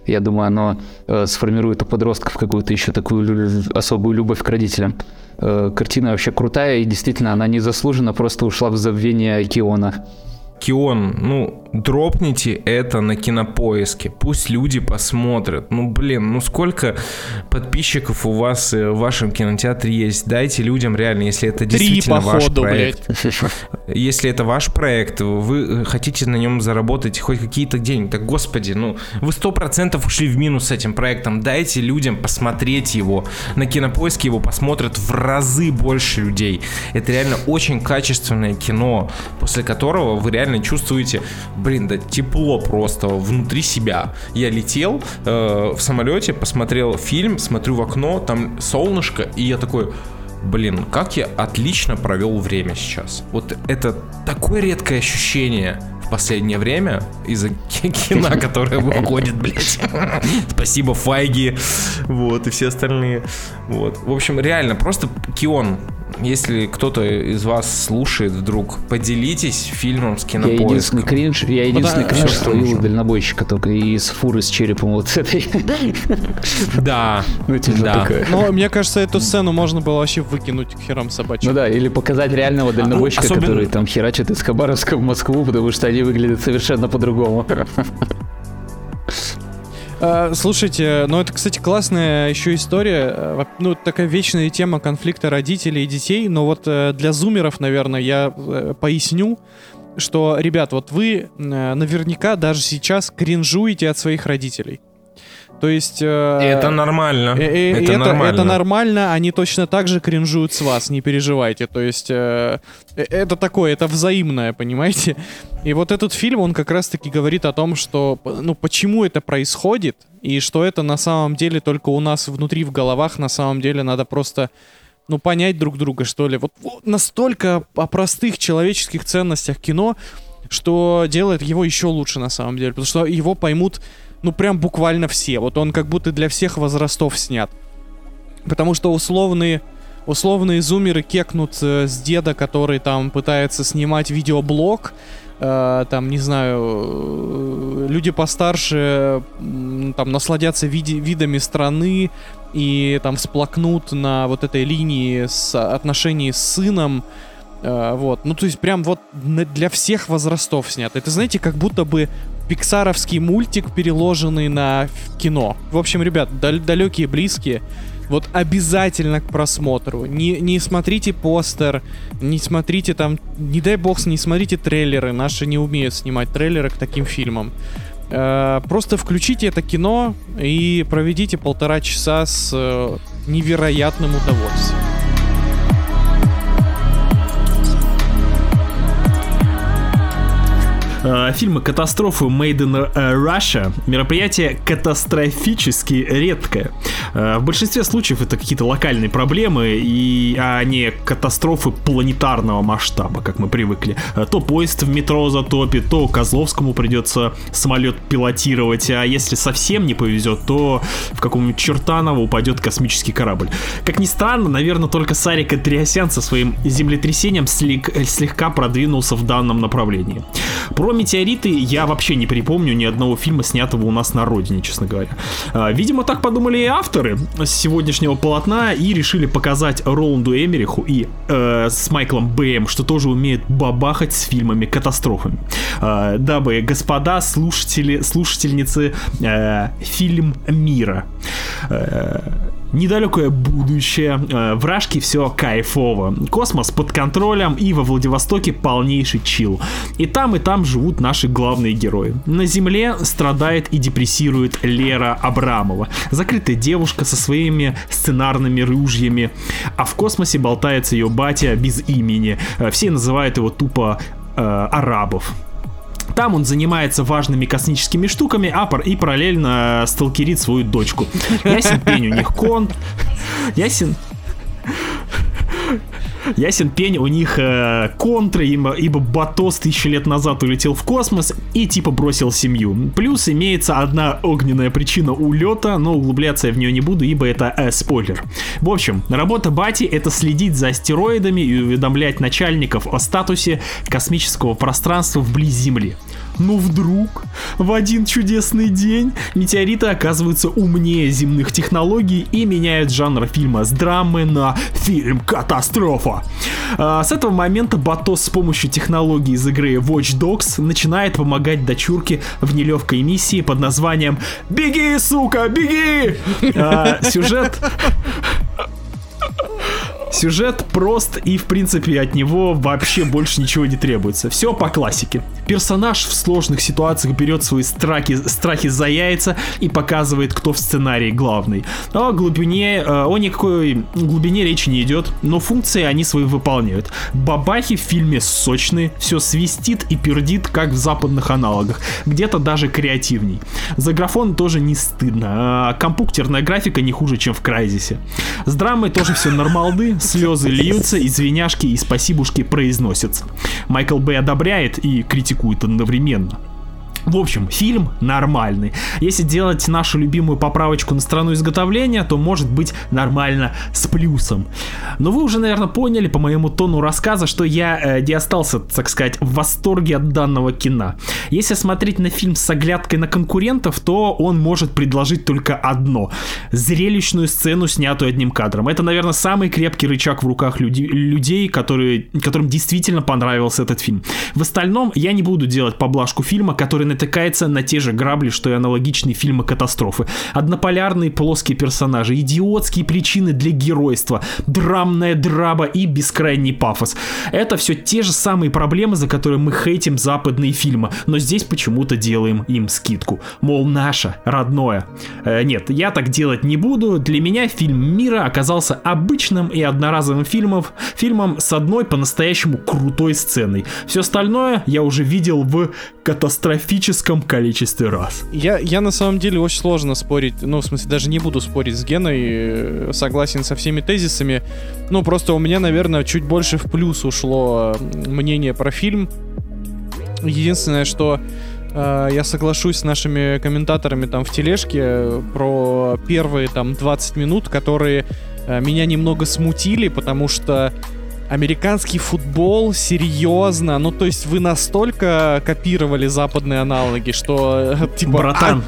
Я думаю, оно сформирует у подростков какую-то еще такую особую любовь к родителям. Картина вообще крутая, и действительно она незаслуженно просто ушла в забвение Киона. Кион, ну, дропните это на Кинопоиске, пусть люди посмотрят. Ну, блин, ну сколько подписчиков у вас в вашем кинотеатре есть? Дайте людям реально, если это действительно ваш проект. Если это ваш проект, вы хотите на нем заработать хоть какие-то деньги, так, господи, ну, вы 100% ушли в минус с этим проектом. Дайте людям посмотреть его. На Кинопоиске его посмотрят в разы больше людей. Это реально очень качественное кино, после которого вы реально чувствуете, блин, да тепло просто внутри себя. Я летел в самолете, посмотрел фильм, смотрю в окно, там солнышко, и я такой, блин, как я отлично провел время сейчас. Вот это такое редкое ощущение в последнее время из-за кино, которое выходит, блять. Спасибо Файги, вот, и все остальные. Вот. В общем, реально, просто Кион. Если кто-то из вас слушает вдруг, поделитесь фильмом с Кинопоиском. Я единственный кринж словил дальнобойщика только из фуры с черепом вот этой. Да. Но мне кажется, эту сцену можно было вообще выкинуть к херам собачьим. Ну да, или показать реального дальнобойщика, который там херачит из Хабаровска в Москву, потому что они выглядят совершенно по-другому. Слушайте, ну это, кстати, классная еще история, ну такая вечная тема конфликта родителей и детей, но вот для зумеров, наверное, я поясню, что, ребят, вот вы наверняка даже сейчас кринжуете от своих родителей. То есть... это нормально. Это нормально, они точно так же кринжуют с вас, не переживайте. То есть это такое, это взаимное, понимаете? И вот этот фильм, он как раз-таки говорит о том, что, ну, почему это происходит, и что это на самом деле только у нас внутри в головах, на самом деле надо просто... ну, понять друг друга, что ли. Вот настолько о простых человеческих ценностях кино, что делает его еще лучше, на самом деле. Потому что его поймут, ну, прям буквально все. Вот он как будто для всех возрастов снят. Потому что условные зумеры кекнут с деда, который там пытается снимать видеоблог. Там, не знаю, люди постарше там насладятся видами страны и там всплакнут на вот этой линии отношений с сыном. Вот. Ну, то есть прям вот для всех возрастов снят. Это, знаете, как будто бы пиксаровский мультик, переложенный на кино. В общем, ребят, далекие и близкие. Вот обязательно к просмотру. Не смотрите постер, не смотрите там, не дай бог, не смотрите трейлеры. Наши не умеют снимать трейлеры к таким фильмам. Просто включите это кино и проведите 1,5 часа с невероятным удовольствием. Фильмы «Катастрофы» Made in Russia — мероприятие катастрофически редкое. В большинстве случаев это какие-то локальные проблемы, а не катастрофы планетарного масштаба, как мы привыкли. То поезд в метро затопит, то Козловскому придется самолет пилотировать, а если совсем не повезет, то в каком-нибудь Чертаново упадет космический корабль. Как ни странно, наверное, только Сарик Андреасян со своим землетрясением слегка продвинулся в данном направлении. Про метеориты я вообще не припомню ни одного фильма, снятого у нас на родине, честно говоря. Видимо, так подумали и авторы сегодняшнего полотна и решили показать Роланду Эмериху и с Майклом Бэем, что тоже умеют бабахать с фильмами-катастрофами. Дабы, господа слушатели, слушательницы, фильм «Мира». Недалекое будущее, в Рашке все кайфово, космос под контролем и во Владивостоке полнейший чил. И там живут наши главные герои. На Земле страдает и депрессирует Лера Абрамова, закрытая девушка со своими сценарными ружьями, а в космосе болтается ее батя без имени, все называют его тупо Арабов. Там он занимается важными космическими штуками, и параллельно сталкерит свою дочку. Ясен пень у них контры, ибо Батос 1000 лет назад улетел в космос и типа бросил семью. Плюс имеется одна огненная причина улета, но углубляться я в нее не буду, ибо это спойлер. В общем, работа бати — это следить за астероидами и уведомлять начальников о статусе космического пространства вблизи Земли. Но вдруг, в один чудесный день, метеориты оказываются умнее земных технологий и меняют жанр фильма с драмы на фильм-катастрофа. С этого момента Батос с помощью технологий из игры Watch Dogs начинает помогать дочурке в нелегкой миссии под названием «Беги, сука, беги!». Сюжет прост, и в принципе от него вообще больше ничего не требуется. Все по классике. Персонаж в сложных ситуациях берет свои страхи за яйца и показывает, кто в сценарии главный. О никакой глубине речи не идет, но функции они свои выполняют. Бабахи в фильме сочные, все свистит и пердит, как в западных аналогах. Где-то даже креативней. За графон тоже не стыдно. Компьютерная графика не хуже, чем в Крайзисе. С драмой тоже все нормалды. слезы льются, извиняшки и спасибушки произносятся. Майкл Бэй одобряет и критикует одновременно. В общем, фильм нормальный. Если делать нашу любимую поправочку на страну изготовления, то может быть нормально с плюсом. Но вы уже, наверное, поняли по моему тону рассказа, что я не остался, так сказать, в восторге от данного кино. Если смотреть на фильм с оглядкой на конкурентов, то он может предложить только одно — зрелищную сцену, снятую одним кадром. Это, наверное, самый крепкий рычаг в руках людей, которым действительно понравился этот фильм. В остальном я не буду делать поблажку фильма, который натыкается на те же грабли, что и аналогичные фильмы катастрофы. Однополярные плоские персонажи, идиотские причины для геройства, драмная драба и бескрайний пафос. Это все те же самые проблемы, за которые мы хейтим западные фильмы, но здесь почему-то делаем им скидку. Мол, наше, родное. Нет, я так делать не буду. Для меня фильм «Мира» оказался обычным и одноразовым фильмом с одной по-настоящему крутой сценой. Все остальное я уже видел в катастрофе количестве раз. Я на самом деле очень сложно спорить, ну, в смысле, даже не буду спорить с Геной, согласен со всеми тезисами, ну, просто у меня, наверное, чуть больше в плюс ушло мнение про фильм. Единственное, что я соглашусь с нашими комментаторами там в тележке про первые там 20 минут, которые меня немного смутили, потому что американский футбол, серьезно, ну то есть вы настолько копировали западные аналоги, что типа... Братан,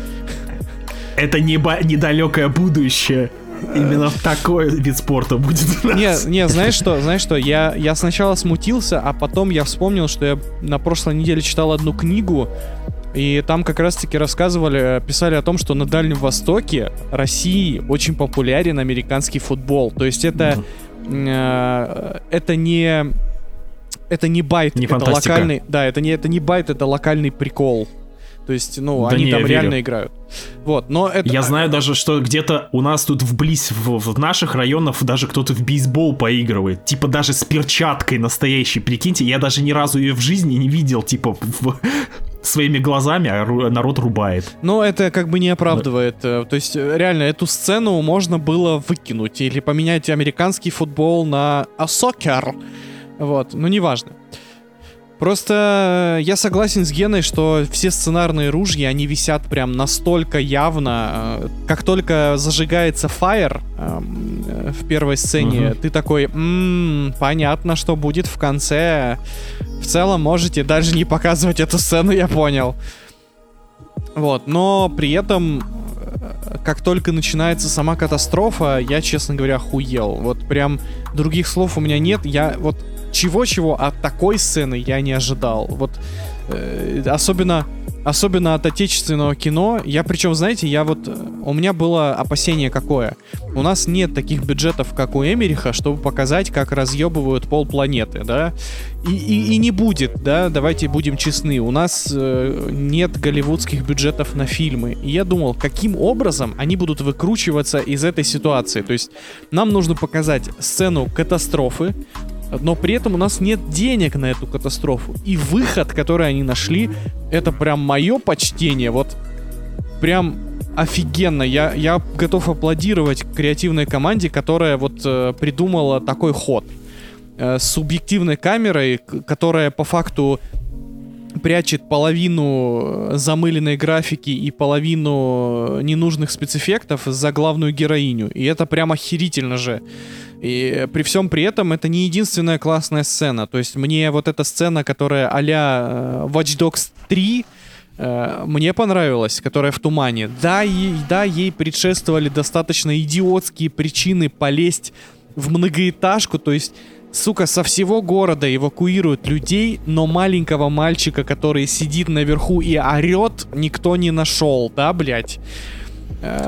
это не далекое будущее. Именно такой вид спорта будет. Не, знаешь что, я сначала смутился, а потом я вспомнил, что я на прошлой неделе читал одну книгу, и там как раз-таки рассказывали, писали о том, что на Дальнем Востоке, России, очень популярен американский футбол. То есть это не байт, не это локальный, да, это не байт, это локальный прикол. То есть, ну, да, они там реально играют. Вот, но это... Я знаю даже, что где-то у нас тут вблизь, в наших районах даже кто-то в бейсбол поигрывает. Типа даже с перчаткой настоящей, прикиньте. Я даже ни разу ее в жизни не видел, типа, своими глазами, а народ рубает. Но это как бы не оправдывает. То есть реально эту сцену можно было выкинуть или поменять американский футбол на сокер. Вот, ну неважно. Просто я согласен с Геной, что все сценарные ружья, они висят прям настолько явно. Как только зажигается фаер в первой сцене, ты такой, понятно, что будет в конце. В целом можете даже не показывать эту сцену, я понял. Вот, но при этом, как только начинается сама катастрофа, я, честно говоря, охуел. Вот прям других слов у меня нет, я вот... Чего-чего от такой сцены я не ожидал. Вот особенно от отечественного кино. Я причем, знаете, у меня было опасение какое. У нас нет таких бюджетов, как у Эмериха, чтобы показать, как разъебывают полпланеты, да. И не будет, да, давайте будем честны. У нас нет голливудских бюджетов на фильмы. И я думал, каким образом они будут выкручиваться из этой ситуации. То есть нам нужно показать сцену катастрофы, но при этом у нас нет денег на эту катастрофу. И выход, который они нашли, это прям мое почтение. Вот прям офигенно. Я готов аплодировать креативной команде, которая вот придумала такой ход. С субъективной камерой, которая по факту прячет половину замыленной графики и половину ненужных спецэффектов за главную героиню. И это прям охерительно же. И при всем при этом это не единственная классная сцена. То есть мне вот эта сцена, которая а-ля Watch Dogs 3, мне понравилась, которая в тумане. Да, ей предшествовали достаточно идиотские причины полезть в многоэтажку. То есть, сука, со всего города эвакуируют людей, но маленького мальчика, который сидит наверху и орет, никто не нашел, да, блять?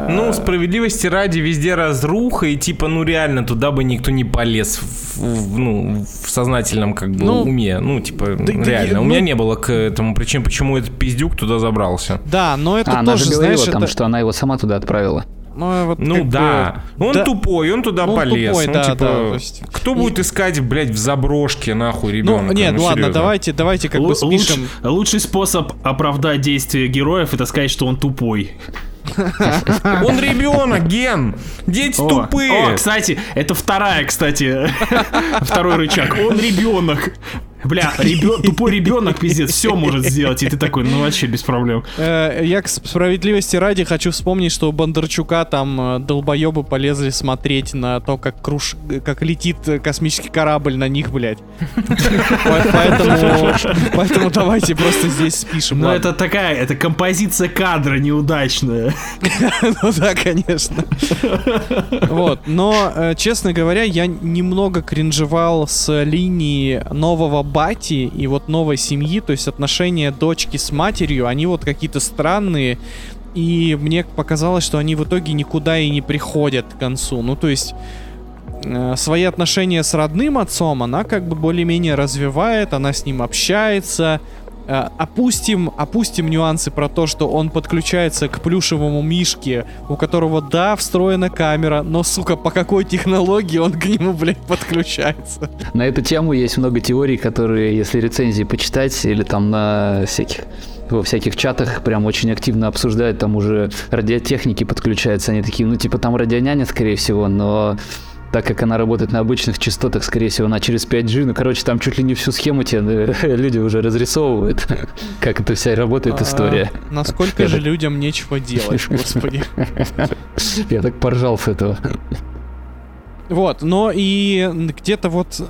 Ну, справедливости ради, везде разруха, и типа, ну реально, туда бы никто не полез в сознательном как бы уме. Ну, типа, да, реально, у меня не было к этому причин, почему этот пиздюк туда забрался. Да, но это она тоже, же говорила, знаешь, там, что она его сама туда отправила. Ну, вот ну да, бы... он да. тупой, он туда ну, полез. Тупой, он, да, типа, да, кто будет искать, блядь, в заброшке, нахуй, ребенка? Ну, нет, ну, ладно, давайте как бы спишем. Лучший способ оправдать действия героев — это сказать, что он тупой. Он ребенок, Ген. Дети тупые. О, кстати, это второй рычаг. Он ребенок. Бля, тупой ребенок, пиздец, все может сделать. И ты такой, ну вообще без проблем. Я, к справедливости ради, хочу вспомнить, что у Бондарчука там долбоебы полезли смотреть на то, как летит космический корабль на них, блядь. Поэтому давайте просто здесь спишем. Ну это такая, это композиция кадра неудачная. Ну да, конечно. Вот, но, честно говоря, я немного кринжевал с линии нового бати и вот новой семьи, то есть отношения дочки с матерью, они вот какие-то странные, и мне показалось, что они в итоге никуда и не приходят к концу. Ну, то есть свои отношения с родным отцом она как бы более-менее развивает, она с ним общается. Опустим нюансы про то, что он подключается к плюшевому мишке, у которого, да, встроена камера, но, сука, по какой технологии он к нему, блядь, подключается? На эту тему есть много теорий, которые, если рецензии почитать, или там во всяких чатах прям очень активно обсуждают, там уже радиотехники подключаются, они такие, ну, типа, там радионяня, скорее всего, но... Так как она работает на обычных частотах, скорее всего, она через 5G. Ну, короче, там чуть ли не всю схему тебе люди уже разрисовывают. Как это вся работает история. Насколько же людям нечего делать, господи. Я так поржал с этого. Вот, но и где-то вот...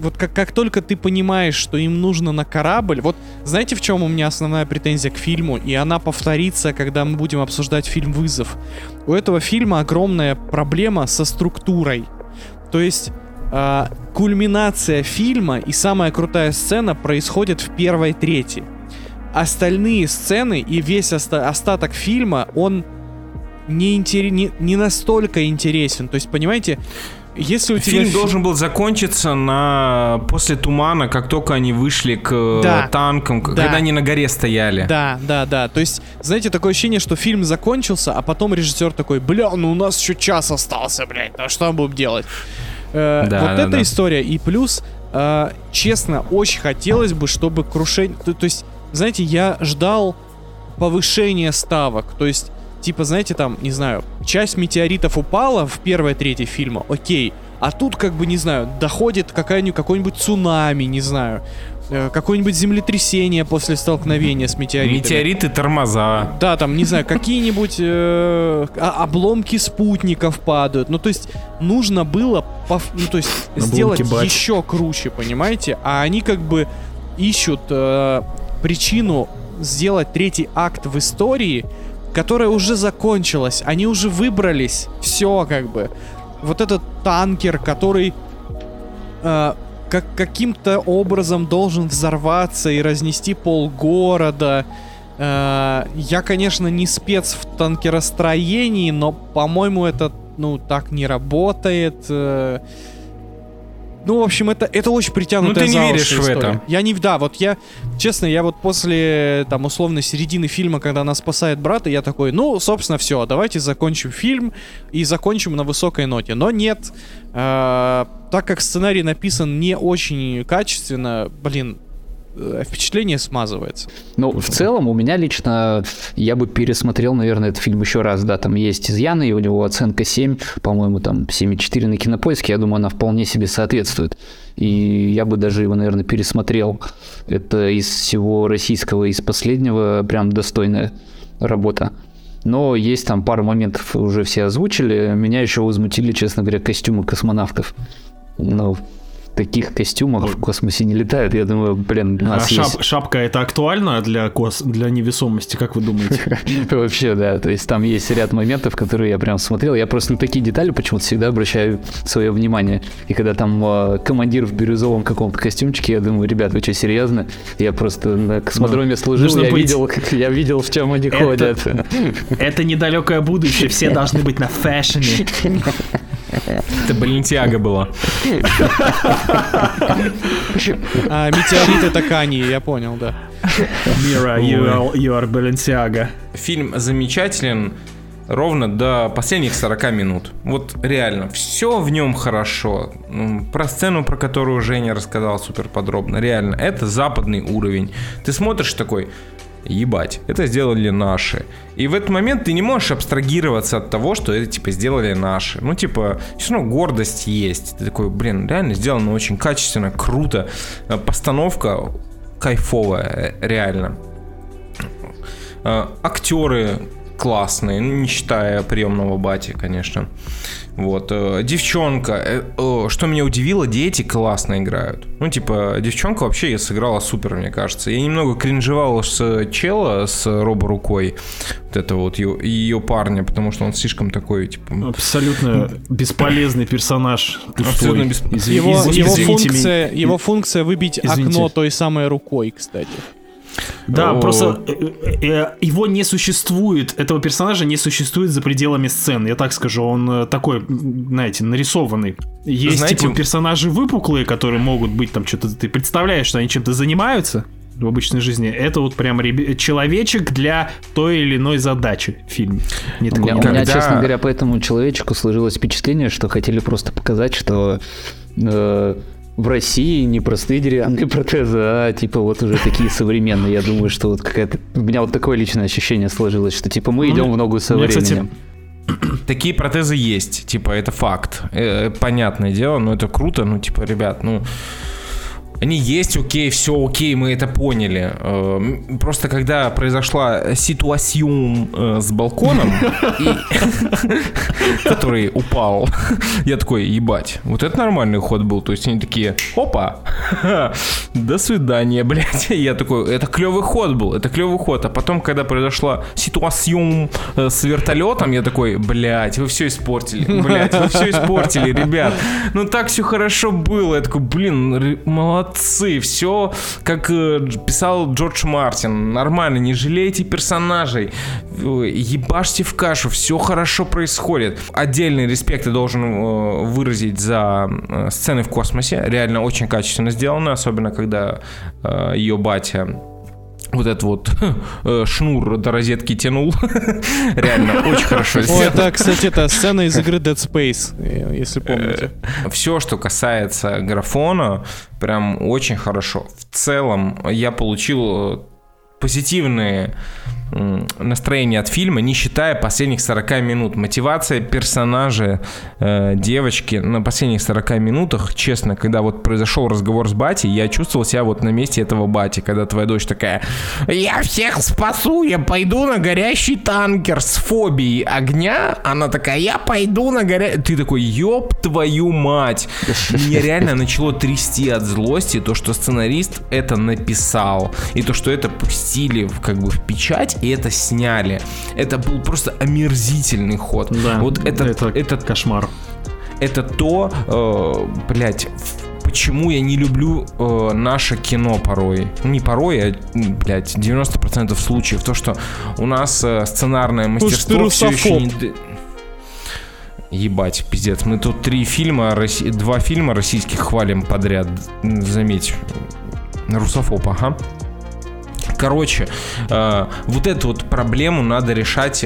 Вот как только ты понимаешь, что им нужно на корабль... Вот знаете, в чем у меня основная претензия к фильму? И она повторится, когда мы будем обсуждать фильм «Вызов». У этого фильма огромная проблема со структурой. То есть кульминация фильма и самая крутая сцена происходит в первой трети. Остальные сцены и весь остаток фильма, он не настолько интересен. То есть, понимаете... Если у тебя... Фильм должен был закончиться после тумана, как только они вышли к танкам, когда они на горе стояли. Да. То есть, знаете, такое ощущение, что фильм закончился, а потом режиссер такой, бля, ну у нас еще час остался, блядь, а что будем делать? Эта история. И плюс, честно, очень хотелось бы, чтобы крушение... То есть, знаете, я ждал повышения ставок, то есть... Типа, знаете, там, не знаю, часть метеоритов упала в первой трети фильма, окей. А тут, как бы, не знаю, доходит какой-нибудь цунами, не знаю, какое-нибудь землетрясение после столкновения с метеоритами. Метеориты тормоза. Да, там, не знаю, какие-нибудь обломки спутников падают. Ну, то есть, нужно было сделать еще круче, понимаете? А они, как бы, ищут причину сделать третий акт в истории, которая уже закончилась, они уже выбрались, все как бы. Вот этот танкер, который каким-то образом должен взорваться и разнести полгорода. Я, конечно, не спец в танкеростроении, но, по-моему, это, так не работает. Ну, в общем, это очень притянутая за уши история. Ну, ты не веришь в это. Я, честно, после, там, условно, середины фильма, когда она спасает брата, я такой, собственно, все, давайте закончим фильм и закончим на высокой ноте. Но нет, так как сценарий написан не очень качественно, блин, впечатление смазывается. В целом, у меня лично, я бы пересмотрел, наверное, этот фильм еще раз, да, там есть изъяны, и у него оценка 7, по-моему, там 7,4 на Кинопоиске, я думаю, она вполне себе соответствует. И я бы даже его, наверное, пересмотрел. Это из всего российского, из последнего, прям достойная работа. Но есть там пару моментов, уже все озвучили, меня еще возмутили, честно говоря, костюмы космонавтов. В таких костюмах в космосе не летают. Я думаю, блин, у нас есть... Шапка это актуально для невесомости, как вы думаете? Вообще, да. То есть там есть ряд моментов, которые я прям смотрел. Я просто на такие детали почему-то всегда обращаю свое внимание. И когда там командир в бирюзовом каком-то костюмчике, я думаю, ребят, вы что, серьезно? Я просто на космодроме служил, я видел, в чем они ходят. Это недалекое будущее, все должны быть на фэшне. Это Балентиага была. Метеорит это Кани, я понял, да. Мира, you are Balenciaga. Фильм замечателен ровно до последних 40 минут. Вот реально, все в нем хорошо. Про сцену, про которую Женя рассказал супер подробно. Реально, это западный уровень. Ты смотришь такой, ебать, это сделали наши. И в этот момент ты не можешь абстрагироваться от того, что это, типа, сделали наши. Ну, типа, все равно гордость есть. Ты такой, блин, реально сделано очень качественно, круто. Постановка кайфовая, реально. Актеры классные, не считая приемного бати, конечно. Вот. Девчонка. Что меня удивило, дети классно играют. Ну, типа, девчонка вообще сыграла супер, мне кажется. Я немного кринжевал с чела, с роборукой, вот этого вот ее парня, потому что он слишком такой, типа... Абсолютно бесполезный персонаж. Абсолютно бесполезный. Его функция выбить окно той самой рукой, кстати. Да, просто его не существует, этого персонажа не существует за пределами сцены, я так скажу, он такой, знаете, нарисованный. Есть, знаете, типа, персонажи выпуклые, которые могут быть там что-то, ты представляешь, что они чем-то занимаются в обычной жизни. Это вот прям человечек для той или иной задачи в фильме. У меня, честно говоря, по этому человечку сложилось впечатление, что хотели просто показать, что... В России не простые деревянные протезы, а типа вот уже такие современные. Я думаю, что вот какая-то... У меня вот такое личное ощущение сложилось, что типа мы идем в ногу со временем. Кстати, такие протезы есть, типа это факт. Понятное дело, но это круто, ну типа, ребят, ну... Они есть, окей, все окей, мы это поняли. Просто когда произошла ситуация с балконом, который упал, я такой, ебать, вот это нормальный ход был. То есть они такие, опа, до свидания, блядь. Я такой, это клевый ход был, это клевый ход. А потом, когда произошла ситуация с вертолетом, я такой, блядь, вы все испортили, ребят. Ну так все хорошо было. Я такой, блин, молодцы. Все, как писал Джордж Мартин. Нормально, не жалейте персонажей. Ебашьте в кашу, все хорошо происходит. Отдельный респект я должен выразить за сцены в космосе. Реально очень качественно сделаны, особенно когда ее батя вот этот вот шнур до розетки тянул. Реально, очень хорошо сделано. Да, кстати, это сцена из игры Dead Space, если помните. Все, что касается графона, прям очень хорошо. В целом, я получил позитивные настроения от фильма, не считая последних 40 минут. Мотивация персонажа девочки на последних 40 минутах, честно, когда вот произошел разговор с батей, я чувствовал себя вот на месте этого бати, когда твоя дочь такая: я всех спасу, я пойду на горящий танкер с фобией огня. Она такая: я пойду на горящий... Ты такой, ёб твою мать. Меня реально начало трясти от злости, то, что сценарист это написал, и то, что это пустили как бы в печать, и это сняли. Это был просто омерзительный ход. Да, вот это кошмар. Это то, блять, почему я не люблю наше кино порой. Не порой, а, блять, 90% случаев. То, что у нас сценарное мастерство все еще не... Ебать, пиздец. Мы тут два фильма российских хвалим подряд. Заметь. Русофоб, ага. Короче, вот эту вот проблему надо решать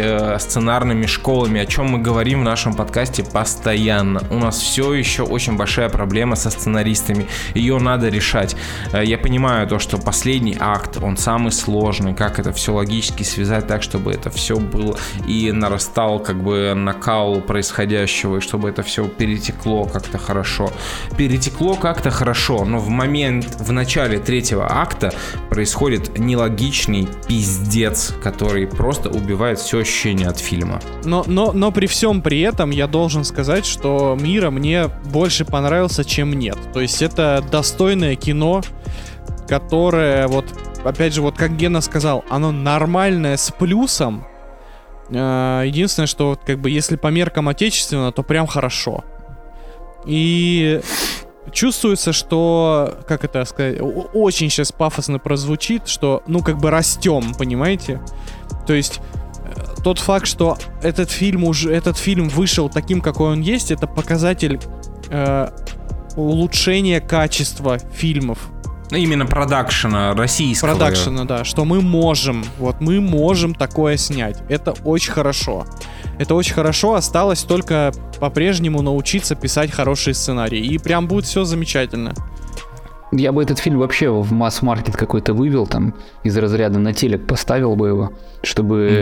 сценарными школами, о чем мы говорим в нашем подкасте постоянно. У нас все еще очень большая проблема со сценаристами, ее надо решать. Я понимаю то, что последний акт, он самый сложный, как это все логически связать так, чтобы это все было и нарастал как бы накал происходящего, и чтобы это все перетекло как-то хорошо. Но в начале третьего акта происходит нелогичный пиздец, который просто убивает все ощущение от фильма. Но при всем при этом я должен сказать, что «Мира» мне больше понравился, чем «Нет». То есть это достойное кино, которое, вот, опять же, вот как Гена сказал, оно нормальное с плюсом. Единственное, что вот, как бы, если по меркам отечественного, то прям хорошо. И... Чувствуется, что, как это сказать, очень сейчас пафосно прозвучит, что, ну, как бы растем, понимаете? То есть тот факт, что этот фильм вышел таким, какой он есть, это показатель улучшения качества фильмов Именно продакшена российского. Продакшена, да, что мы можем, вот мы можем такое снять. Это очень хорошо. Это очень хорошо, осталось только по-прежнему научиться писать хорошие сценарии. И прям будет все замечательно. Я бы этот фильм вообще в масс-маркет какой-то вывел, там, из разряда на телек поставил бы его, чтобы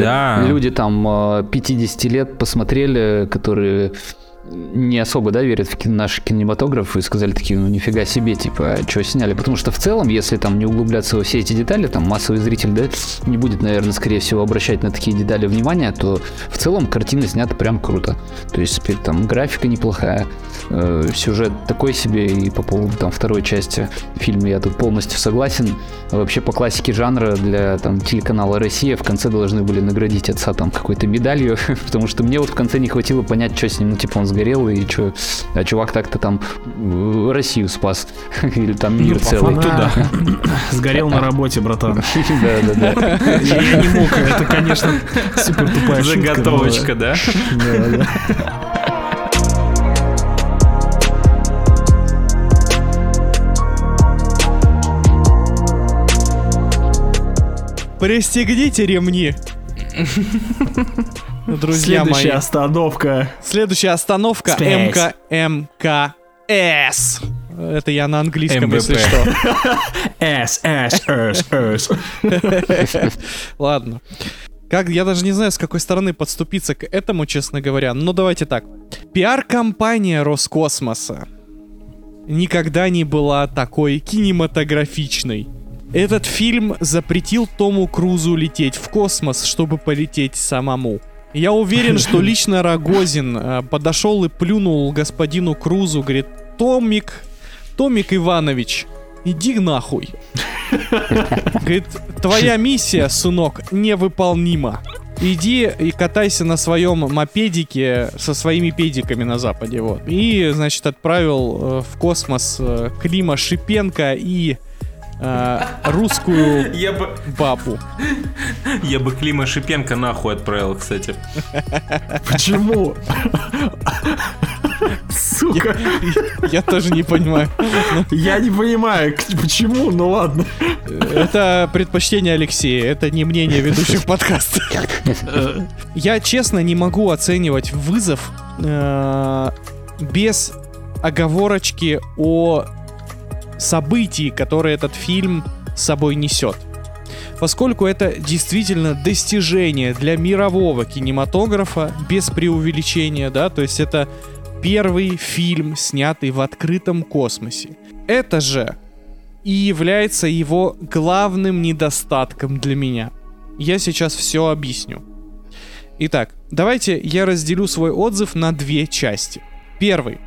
люди там 50 лет посмотрели, которые не особо, да, верят в наш кинематограф и сказали такие, ну нифига себе, типа, что сняли, потому что в целом, если там не углубляться во все эти детали, там массовый зритель, да, не будет, наверное, скорее всего, обращать на такие детали внимания, то в целом картина снята прям круто, то есть там графика неплохая, сюжет такой себе, и по поводу там второй части фильма я тут полностью согласен, вообще по классике жанра для там телеканала «Россия» в конце должны были наградить отца там какой-то медалью, потому что мне вот в конце не хватило понять, что с ним, ну типа он сгорел, и чё, а чувак так-то там Россию спас, или там мир, ну, целый. Туда. Сгорел на работе, братан. Да-да-да. Я не мог, это, конечно, супер тупая шутка. Заготовочка, да? Да-да. Пристегните ремни. Друзья мои. Следующая остановка. Следующая остановка МКМКС. Это я на английском, если что. Ладно. Как, я даже не знаю, с какой стороны подступиться к этому, честно говоря. Но давайте так. Пиар-компания Роскосмоса никогда не была такой кинематографичной. Этот фильм запретил Тому Крузу лететь в космос, чтобы полететь самому. Я уверен, что лично Рогозин подошел и плюнул господину Крузу, говорит: Томик Иванович, иди нахуй. Говорит, твоя миссия, сынок, невыполнима. Иди и катайся на своем мопедике со своими педиками на Западе. Вот. И, значит, отправил в космос Клима Шипенко и русскую бабу. Я бы Клима Шипенко нахуй отправил, кстати. Почему? Сука. Я тоже не понимаю. Я не понимаю, почему, ну ладно. Это предпочтение Алексея, это не мнение ведущих подкаста. Я, честно, не могу оценивать «Вызов» без оговорочки о событий, которые этот фильм с собой несет. Поскольку это действительно достижение для мирового кинематографа, без преувеличения, да, то есть это первый фильм, снятый в открытом космосе. Это же и является его главным недостатком для меня. Я сейчас все объясню. Итак, давайте я разделю свой отзыв на две части. Первый.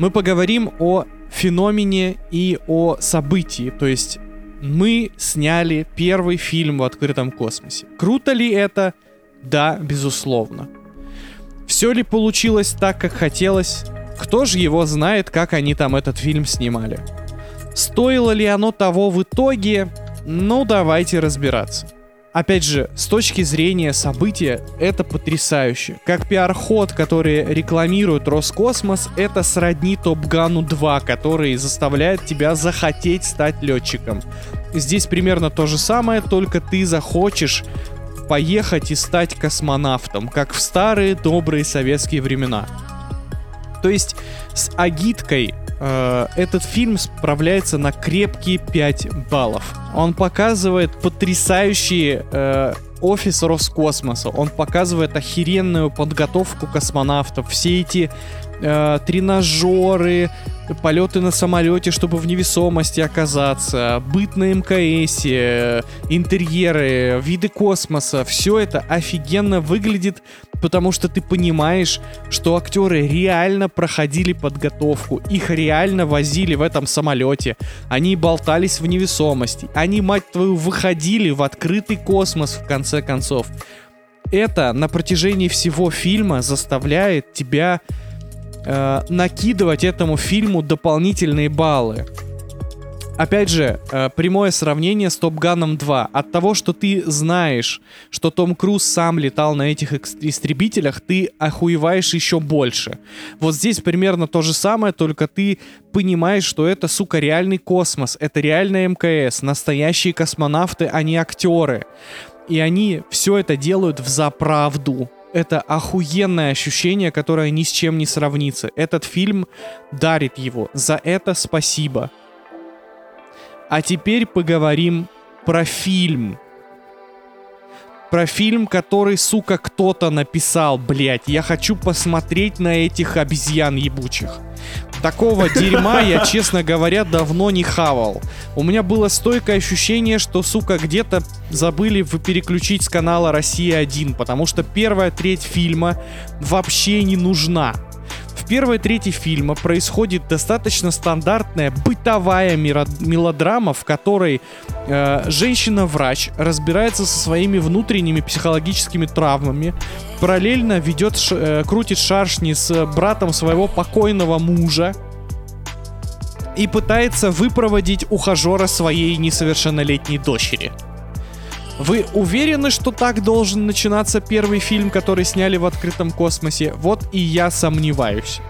Мы поговорим о феномене и о событии, то есть мы сняли первый фильм в открытом космосе. Круто ли это? Да, безусловно. Все ли получилось так, как хотелось? Кто же его знает, как они там этот фильм снимали? Стоило ли оно того в итоге? Ну, давайте разбираться. Опять же, с точки зрения события, это потрясающе. Как пиар-ход, который рекламирует Роскосмос, это сродни Топ Гану 2, который заставляет тебя захотеть стать летчиком. Здесь примерно то же самое, только ты захочешь поехать и стать космонавтом, как в старые добрые советские времена. То есть с агиткой этот фильм справляется на крепкие 5 баллов. Он показывает потрясающий офис Роскосмоса. Он показывает охеренную подготовку космонавтов. Все эти тренажеры, полеты на самолете, чтобы в невесомости оказаться, быт на МКС, интерьеры, виды космоса. Все это офигенно выглядит, потому что ты понимаешь, что актеры реально проходили подготовку, их реально возили в этом самолете, они болтались в невесомости, они, мать твою, выходили в открытый космос в конце концов. Это на протяжении всего фильма заставляет тебя накидывать этому фильму дополнительные баллы. опять же, прямое сравнение с Топ Ганом 2. От того, что ты знаешь, что Том Круз сам летал на этих истребителях, ты охуеваешь еще больше. Вот здесь примерно то же самое, только ты понимаешь, что это, сука, реальный космос, это реальная МКС, настоящие космонавты, а не актеры. И они все это делают взаправду. Это охуенное ощущение, которое ни с чем не сравнится. Этот фильм дарит его. За это спасибо. А теперь поговорим про фильм. Про фильм, который, сука, кто-то написал, блядь. Я хочу посмотреть на этих обезьян ебучих. Такого дерьма я, честно говоря, давно не хавал. У меня было стойкое ощущение, что, сука, где-то забыли переключить с канала «Россия-1», потому что первая треть фильма вообще не нужна. В первой трети фильма происходит достаточно стандартная бытовая мелодрама, в которой женщина-врач разбирается со своими внутренними психологическими травмами, параллельно ведет, крутит шашни с братом своего покойного мужа и пытается выпроводить ухажера своей несовершеннолетней дочери. Вы уверены, что так должен начинаться первый фильм, который сняли в открытом космосе? Вот и я сомневаюсь.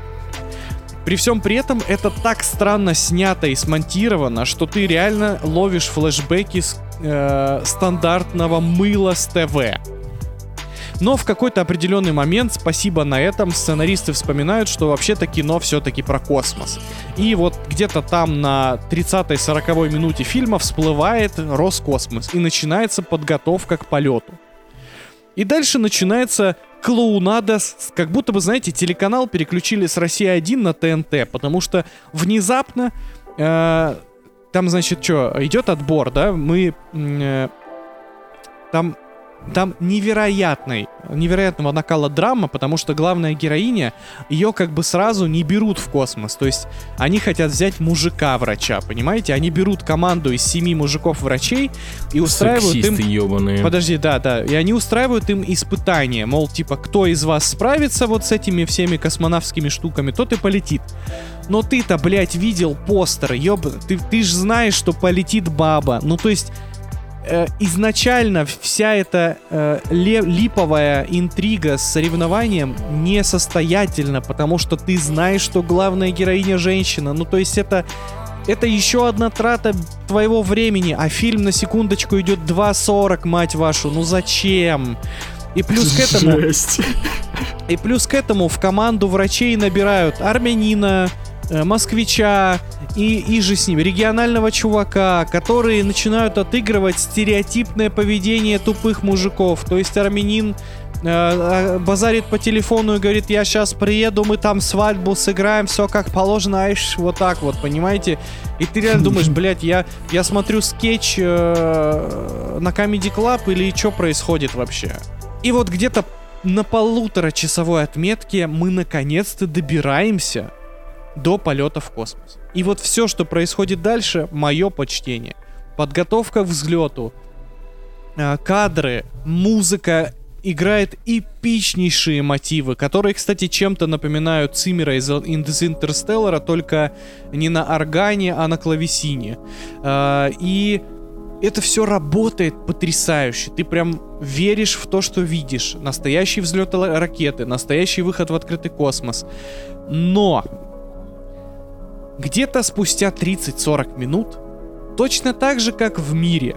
При всем при этом это так странно снято и смонтировано, что ты реально ловишь флешбеки с, стандартного мыла с ТВ. Но в какой-то определенный момент, спасибо на этом, сценаристы вспоминают, что вообще-то кино все-таки про космос. И вот где-то там на 30-40 минуте фильма всплывает Роскосмос, и начинается подготовка к полету. И дальше начинается клоунада, как будто бы, знаете, телеканал переключили с «Россия-1» на ТНТ, потому что внезапно, там, значит, что, идет отбор, да, мы Там невероятного накала драма, потому что главная героиня, ее как бы сразу не берут в космос. То есть они хотят взять мужика-врача, понимаете? Они берут команду из 7 мужиков-врачей и устраивают сексисты им... ебаные. Подожди, да. И они устраивают им испытания. Мол, типа, кто из вас справится вот с этими всеми космонавтскими штуками, тот и полетит. Но ты-то, блядь, видел постер, ты ж знаешь, что полетит баба. Ну, то есть... изначально вся эта липовая интрига с соревнованием несостоятельна, потому что ты знаешь, что главная героиня женщина. Ну, то есть это еще одна трата твоего времени, а фильм на секундочку идет 2:40, мать вашу, ну зачем? И плюс к этому... Жесть. И плюс к этому в команду врачей набирают армянина, москвича и же с ним регионального чувака, которые начинают отыгрывать стереотипное поведение тупых мужиков. То есть армянин базарит по телефону и говорит: я сейчас приеду, мы там свадьбу сыграем, все как положено, вот так вот, понимаете? И ты реально думаешь, блядь, я смотрю скетч на Comedy Club или что происходит вообще? И вот где-то на 1,5-часовой отметке мы наконец-то добираемся до полета в космос. И вот все, что происходит дальше, мое почтение. Подготовка к взлету, кадры, музыка играет эпичнейшие мотивы, которые, кстати, чем-то напоминают Циммера из «Интерстеллара», только не на органе, а на клавесине. И это все работает потрясающе. Ты прям веришь в то, что видишь. Настоящий взлет ракеты, настоящий выход в открытый космос. Но... где-то спустя 30-40 минут, точно так же, как в «Мире»,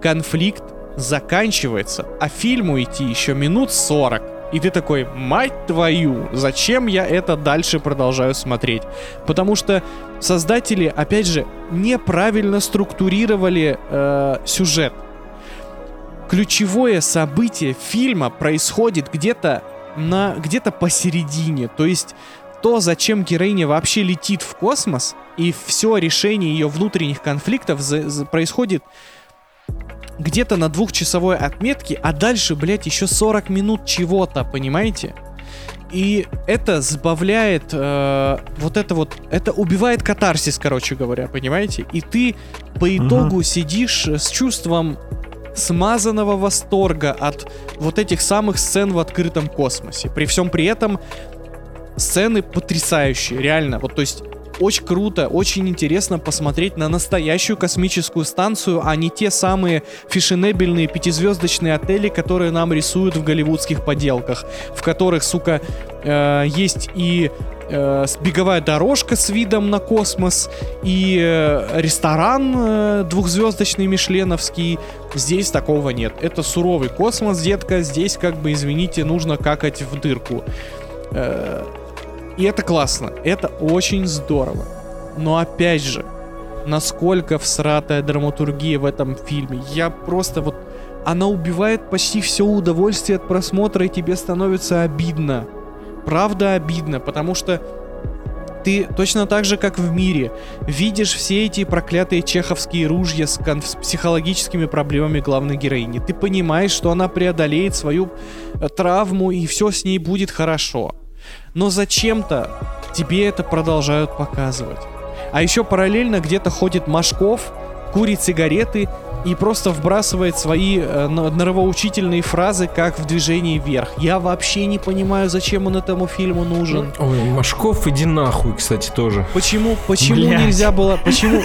конфликт заканчивается, а фильму идти еще минут 40. И ты такой: мать твою, зачем я это дальше продолжаю смотреть? Потому что создатели, опять же, неправильно структурировали сюжет. Ключевое событие фильма происходит где-то посередине, то есть... то, зачем героиня вообще летит в космос, и все решение ее внутренних конфликтов происходит где-то на 2-часовой отметке, а дальше, блядь, еще 40 минут чего-то, понимаете? И это забавляет, это убивает катарсис, короче говоря, понимаете? И ты по итогу сидишь с чувством смазанного восторга от вот этих самых сцен в открытом космосе. При всем при этом сцены потрясающие, реально. Вот, то есть очень круто, очень интересно посмотреть на настоящую космическую станцию, а не те самые фешенебельные пятизвездочные отели, которые нам рисуют в голливудских поделках, в которых, сука, есть и беговая дорожка с видом на космос, и ресторан двухзвездочный мишленовский. Здесь такого нет. Это суровый космос, детка. Здесь, как бы, извините, нужно какать в дырку. И это классно. Это очень здорово. Но опять же, насколько всратая драматургия в этом фильме. Я просто вот... Она убивает почти все удовольствие от просмотра, и тебе становится обидно. Правда обидно, потому что ты точно так же, как в «Мире», видишь все эти проклятые чеховские ружья с психологическими проблемами главной героини. Ты понимаешь, что она преодолеет свою травму, и все с ней будет хорошо. Но зачем-то тебе это продолжают показывать. А еще параллельно где-то ходит Машков, курит сигареты и просто вбрасывает свои нравоучительные фразы, как в «Движении вверх». Я вообще не понимаю, зачем он этому фильму нужен. Ой, Машков, иди нахуй, кстати, тоже. Почему нельзя было... Почему...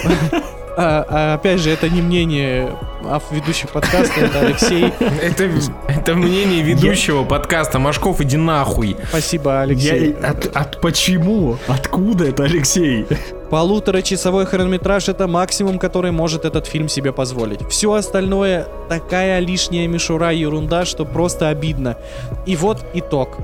Опять же, это не мнение ведущего подкаста, это Алексей. Это мнение ведущего подкаста. Машков, иди нахуй. Спасибо, Алексей. Почему? Откуда это, Алексей? 1,5-часовой хронометраж — это максимум, который может этот фильм себе позволить. Все остальное такая лишняя мишура, ерунда, что просто обидно. И вот итог.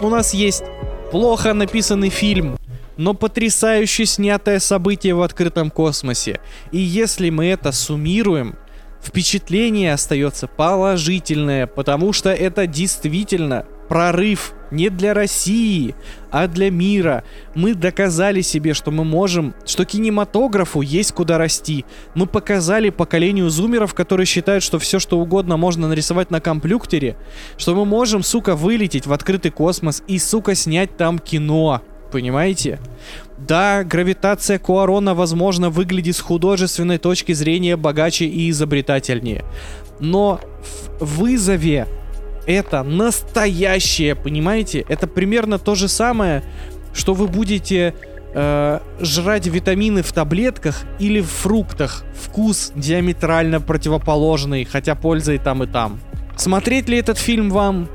У нас есть плохо написанный фильм, но потрясающе снятое событие в открытом космосе. И если мы это суммируем, впечатление остается положительное, потому что это действительно прорыв не для России, а для мира. Мы доказали себе, что мы можем, что кинематографу есть куда расти. Мы показали поколению зумеров, которые считают, что все что угодно можно нарисовать на компьютере, что мы можем, сука, вылететь в открытый космос и, сука, снять там кино. Понимаете? Да, гравитация Куарона, возможно, выглядит с художественной точки зрения богаче и изобретательнее. Но в «Вызове» это настоящее, понимаете? Это примерно то же самое, что вы будете жрать витамины в таблетках или в фруктах. Вкус диаметрально противоположный, хотя польза и там, и там. Смотреть ли этот фильм вам?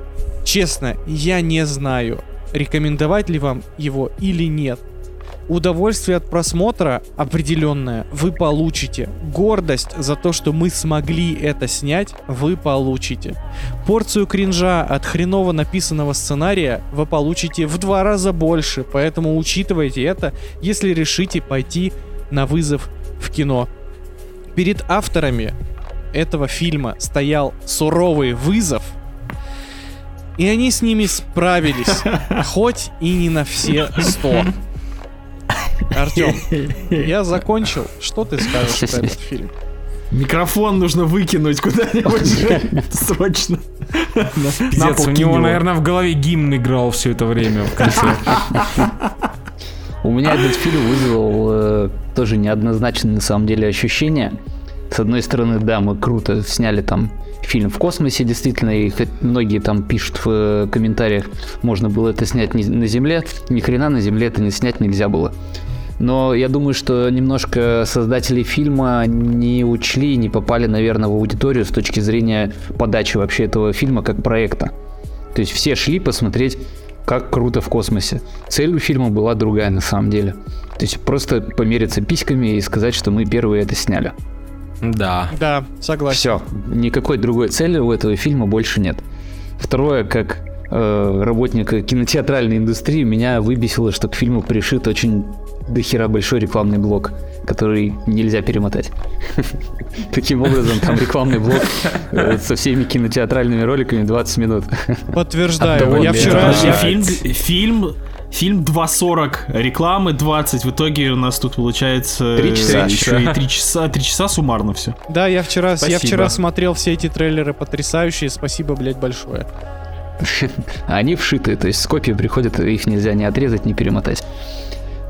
Честно, я не знаю. Рекомендовать ли вам его или нет? Удовольствие от просмотра определенное вы получите. Гордость за то, что мы смогли это снять, вы получите. Порцию кринжа от хреново написанного сценария вы получите в 2 раза больше, поэтому учитывайте это, если решите пойти на «Вызов» в кино. Перед авторами этого фильма стоял суровый вызов, и они с ними справились, хоть и не на все 100. Артём, я закончил. Что ты скажешь про этот фильм? Микрофон нужно выкинуть куда-нибудь срочно. Пиздец, у него, наверное, в голове гимн играл все это время. У меня этот фильм вызвал тоже неоднозначные, на самом деле, ощущения. С одной стороны, да, мы круто сняли там фильм в космосе, действительно, и многие там пишут в комментариях, можно было это снять на Земле, ни хрена на Земле это не снять нельзя было. Но я думаю, что немножко создатели фильма не учли, не попали, наверное, в аудиторию с точки зрения подачи вообще этого фильма как проекта. То есть все шли посмотреть, как круто в космосе. Цель у фильма была другая на самом деле. То есть просто помериться письками и сказать, что мы первые это сняли. Да. Да, согласен. Все, никакой другой цели у этого фильма больше нет. Второе, как работника кинотеатральной индустрии, меня выбесило, что к фильму пришит очень дохера большой рекламный блок, который нельзя перемотать. Таким образом, там рекламный блок со всеми кинотеатральными роликами 20 минут. Подтверждаю. Я вчера... Фильм 2.40, рекламы 20, в итоге у нас тут получается 3 часа. Еще и 3 часа суммарно все. Да, я вчера смотрел все эти трейлеры потрясающие, спасибо, блядь, большое. Они вшиты, то есть с копии приходят, их нельзя ни отрезать, ни перемотать.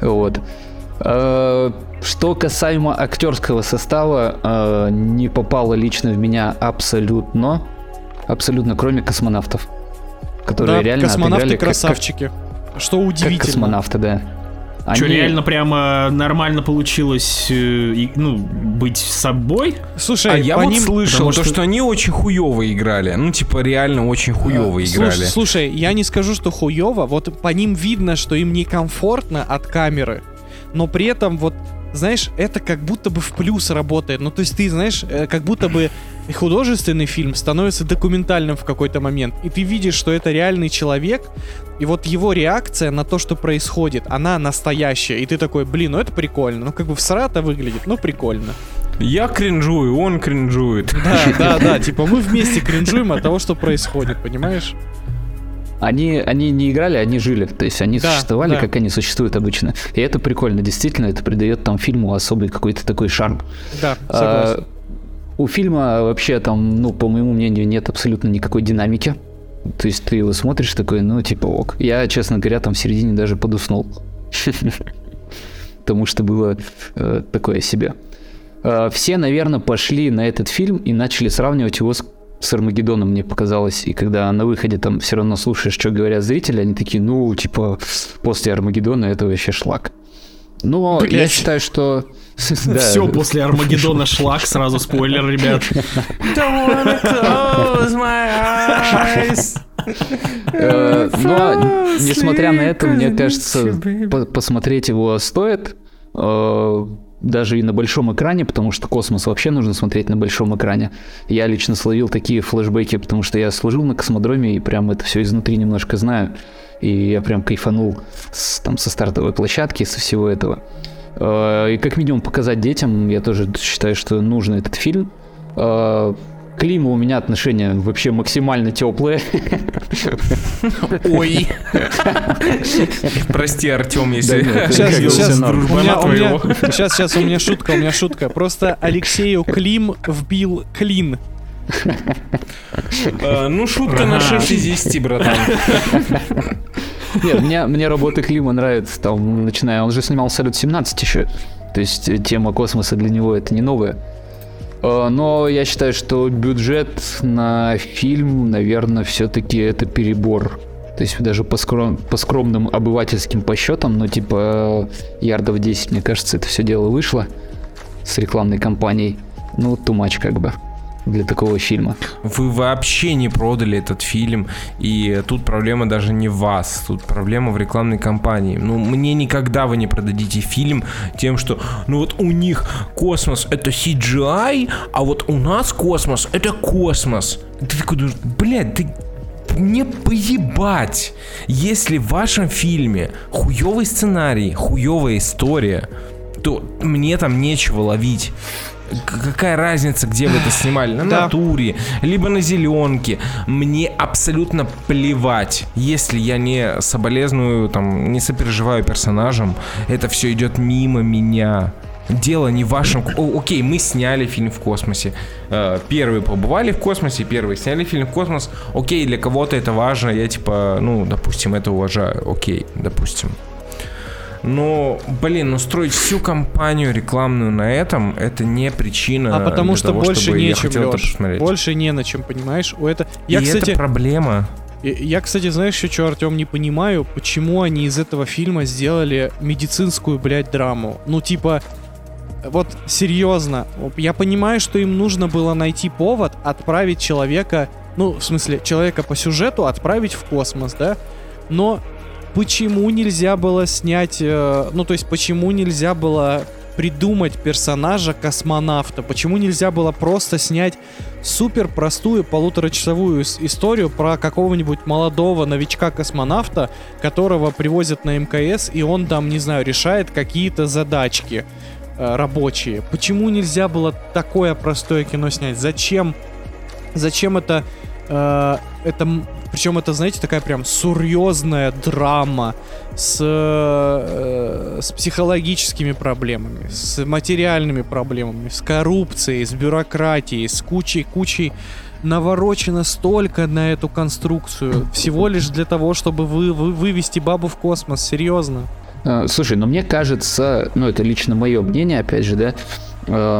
Вот. Что касаемо актерского состава, не попало лично в меня абсолютно, кроме космонавтов, которые реально отыграли как... космонавты-красавчики. Что удивительно. Как космонавты, да. Что, реально прямо нормально получилось быть собой? Слушай, а я по вот ним слышал, что они очень хуёво играли. Ну, типа, реально очень хуёво играли. Слушай, я не скажу, что хуёво. Вот по ним видно, что им некомфортно от камеры. Но при этом вот, знаешь, это как будто бы в плюс работает. Ну, то есть ты, знаешь, как будто бы художественный фильм становится документальным в какой-то момент. И ты видишь, что это реальный человек. И вот его реакция на то, что происходит, она настоящая. И ты такой, блин, ну это прикольно. Ну, как бы всрато выглядит, но прикольно. Я кринжую, он кринжует. Да, типа мы вместе кринжуем от того, что происходит, понимаешь? Они не играли, они жили. То есть они существовали, как они существуют обычно. И это прикольно, действительно, это придает там фильму особый какой-то такой шарм. Да, согласен. У фильма вообще там, по моему мнению, нет абсолютно никакой динамики. То есть ты его смотришь такой, ок. Я, честно говоря, там в середине даже подуснул. Потому что было такое себе. Все, наверное, пошли на этот фильм и начали сравнивать его с Армагеддоном, мне показалось. И когда на выходе там все равно слушаешь, что говорят зрители, они такие, после Армагеддона это вообще шлак. Но я считаю, что... Все после Армагеддона шлак, сразу спойлер, ребят. Don't wanna close my eyes. Но, несмотря на это, мне кажется, посмотреть его стоит. Даже и на большом экране, потому что космос вообще нужно смотреть на большом экране. Я лично словил такие флешбеки, потому что я служил на космодроме и прям это все изнутри немножко знаю. И я прям кайфанул со стартовой площадки, со всего этого. И как минимум показать детям, я тоже считаю, что нужен этот фильм. К Климу у меня отношения вообще максимально теплые. Ой. Прости, Артем, если... Сейчас, у меня шутка. Просто Алексею Клим вбил клин. Шутка на 6 из 10, братан. Нет, мне работы Клима нравятся, там, начиная, он же снимал «Салют-17» еще, то есть тема космоса для него это не новая. Но я считаю, что бюджет на фильм, наверное, все-таки это перебор. То есть даже по скромным обывательским посчетам, ярдов 10, мне кажется, это все дело вышло с рекламной кампанией. Тумач как бы. Для такого фильма. Вы вообще не продали этот фильм, и тут проблема даже не в вас, тут проблема в рекламной кампании. Мне никогда вы не продадите фильм тем, что, у них космос это CGI, а вот у нас космос это космос. Ты такой думаешь, блядь, ты... Мне поебать, если в вашем фильме хуёвый сценарий, хуёвая история, то мне там нечего ловить. Какая разница, где вы это снимали? На натуре, либо на зеленке. Мне абсолютно плевать, если я не соболезную, не сопереживаю персонажам. Это все идет мимо меня. Дело не в вашем... Окей, мы сняли фильм в космосе. Первые побывали в космосе, первые сняли фильм в космос. Окей, для кого-то это важно. Я допустим, это уважаю. Окей, допустим. Но, строить всю кампанию рекламную на этом, это не причина. А потому что того, больше нечем, Лёш, больше не на чем, понимаешь? Это проблема. Я, кстати, знаешь еще что, Артём, не понимаю, почему они из этого фильма сделали медицинскую, блядь, драму. Вот серьезно, я понимаю, что им нужно было найти повод отправить человека, человека по сюжету отправить в космос, да? Но... Почему нельзя было снять... почему нельзя было придумать персонажа космонавта? Почему нельзя было просто снять супер простую полуторачасовую историю про какого-нибудь молодого новичка-космонавта, которого привозят на МКС, и он там, не знаю, решает какие-то задачки рабочие? Почему нельзя было такое простое кино снять? Зачем это... Причем это, знаете, такая прям серьезная драма с психологическими проблемами, с материальными проблемами, с коррупцией, с бюрократией, с кучей. Наворочено столько на эту конструкцию, всего лишь для того, чтобы вывести бабу в космос, серьезно. Слушай, мне кажется, это лично мое мнение, опять же, да,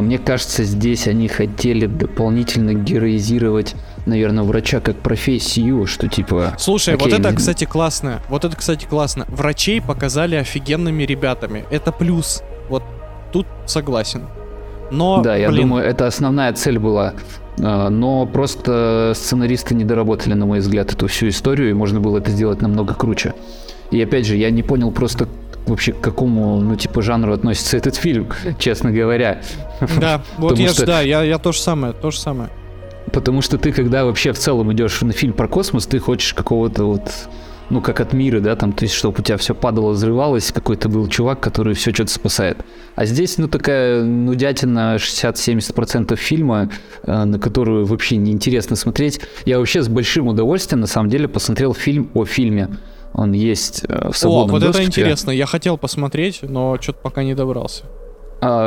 мне кажется, здесь они хотели дополнительно героизировать наверное, врача как профессию, что типа... Слушай, окей, вот это, кстати, классно. Вот это, кстати, классно. Врачей показали офигенными ребятами. Это плюс. Вот тут согласен. Но, да, я думаю, это основная цель была. Но просто сценаристы не доработали, на мой взгляд, эту всю историю, и можно было это сделать намного круче. И опять же, я не понял просто вообще, к какому, ну, типа, жанру относится этот фильм, честно говоря. Да, вот я, да, я то же самое. Потому что ты, когда вообще в целом идешь на фильм про космос, ты хочешь какого-то вот, ну, как от Мира, да, там, то есть, чтобы у тебя все падало, взрывалось, какой-то был чувак, который все что-то спасает. А здесь, ну, такая нудятина 60-70% фильма, на которую вообще неинтересно смотреть. Я вообще с большим удовольствием, на самом деле, посмотрел фильм о фильме. Он есть в свободном доступе. О, вот это интересно, я хотел посмотреть, но что-то пока не добрался.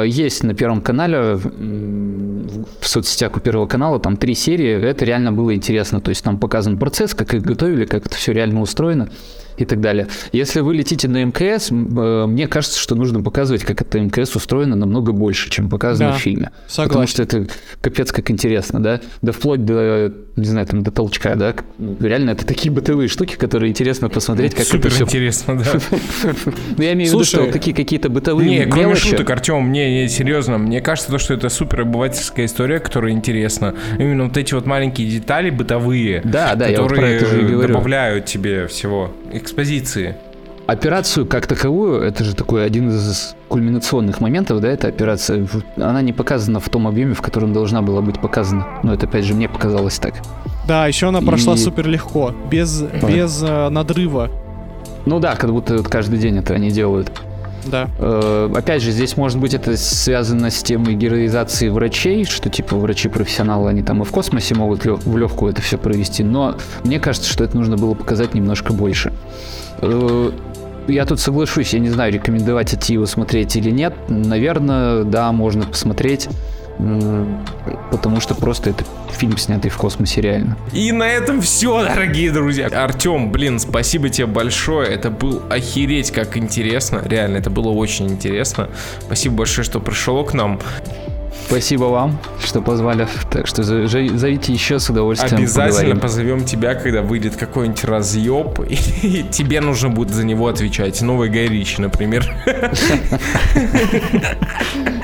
Есть на Первом канале, в соцсетях у Первого канала, там 3 серии, это реально было интересно, то есть там показан процесс, как их готовили, как это все реально устроено и так далее. Если вы летите на МКС, мне кажется, что нужно показывать, как это МКС устроено намного больше, чем показано, да, в фильме. Согласен. Потому что это капец как интересно, да? Да вплоть до, не знаю, там, до толчка, да? Реально, это такие бытовые штуки, которые интересно посмотреть, как это все... Суперинтересно, да. Ну, я имею в виду, что такие какие-то бытовые мелочи... Не, кроме шуток, Артем, мне серьезно, мне кажется, что это супер обывательская история, которая интересна. Именно вот эти вот маленькие детали бытовые, которые добавляют тебе всего... экспозиции. Операцию как таковую, это же такой один из кульминационных моментов, да, эта операция, она не показана в том объеме, в котором должна была быть показана. Но это, опять же, мне показалось так. Да, еще она прошла супер легко, без надрыва. Ну да, как будто вот каждый день это они делают. Да. Опять же, здесь, может быть, это связано с темой героизации врачей, что, типа, врачи-профессионалы, они там и в космосе могут в легкую это все провести, но мне кажется, что это нужно было показать немножко больше. Я тут соглашусь, я не знаю, рекомендовать идти его смотреть или нет. Наверное, да, можно посмотреть, потому что просто это фильм, снятый в космосе, реально. И на этом все, дорогие друзья. Артем, блин, спасибо тебе большое. Это был охереть как интересно. Реально, это было очень интересно. Спасибо большое, что пришел к нам. Спасибо вам, что позвали. Так что зовите еще, с удовольствием обязательно поговорим. Позовем тебя, когда выйдет какой-нибудь разъеб, и тебе нужно будет за него отвечать. Новый Гай Ричи, например.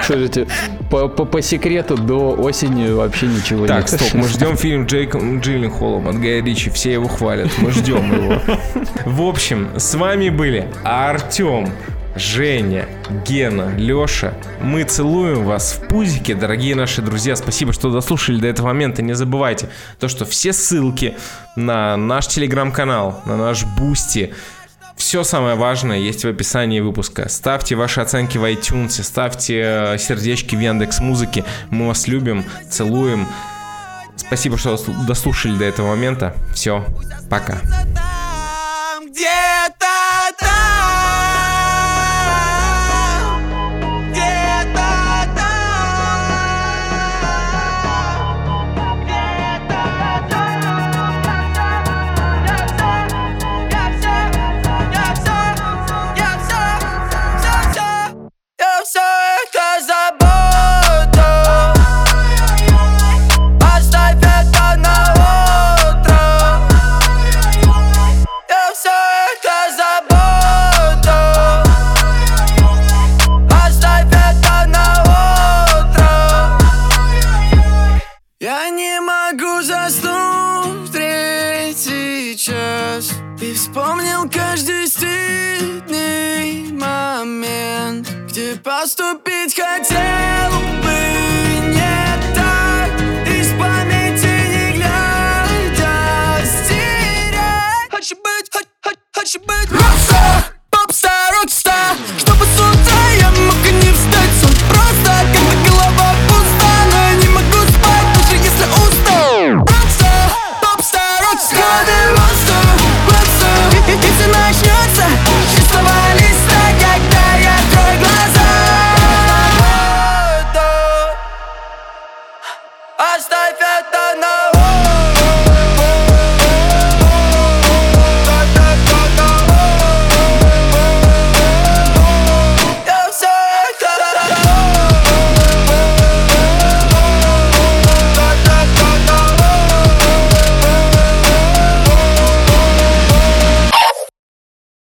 Слушайте, по секрету до осени вообще ничего нет. Так, стоп, мы ждем фильм Джейка Джилленхола от Гая Ричи, все его хвалят, мы ждем его. В общем, с вами были Артем, Женя, Гена, Лёша. Мы целуем вас в пузике, дорогие наши друзья. Спасибо, что дослушали до этого момента. Не забывайте, то, что все ссылки на наш телеграм-канал, на наш Бусти, все самое важное есть в описании выпуска. Ставьте ваши оценки в iTunes, ставьте сердечки в Яндекс.Музыке. Мы вас любим, целуем. Спасибо, что дослушали до этого момента. Все, пока. Вспомнил каждый стыдный момент, где поступить хотел бы.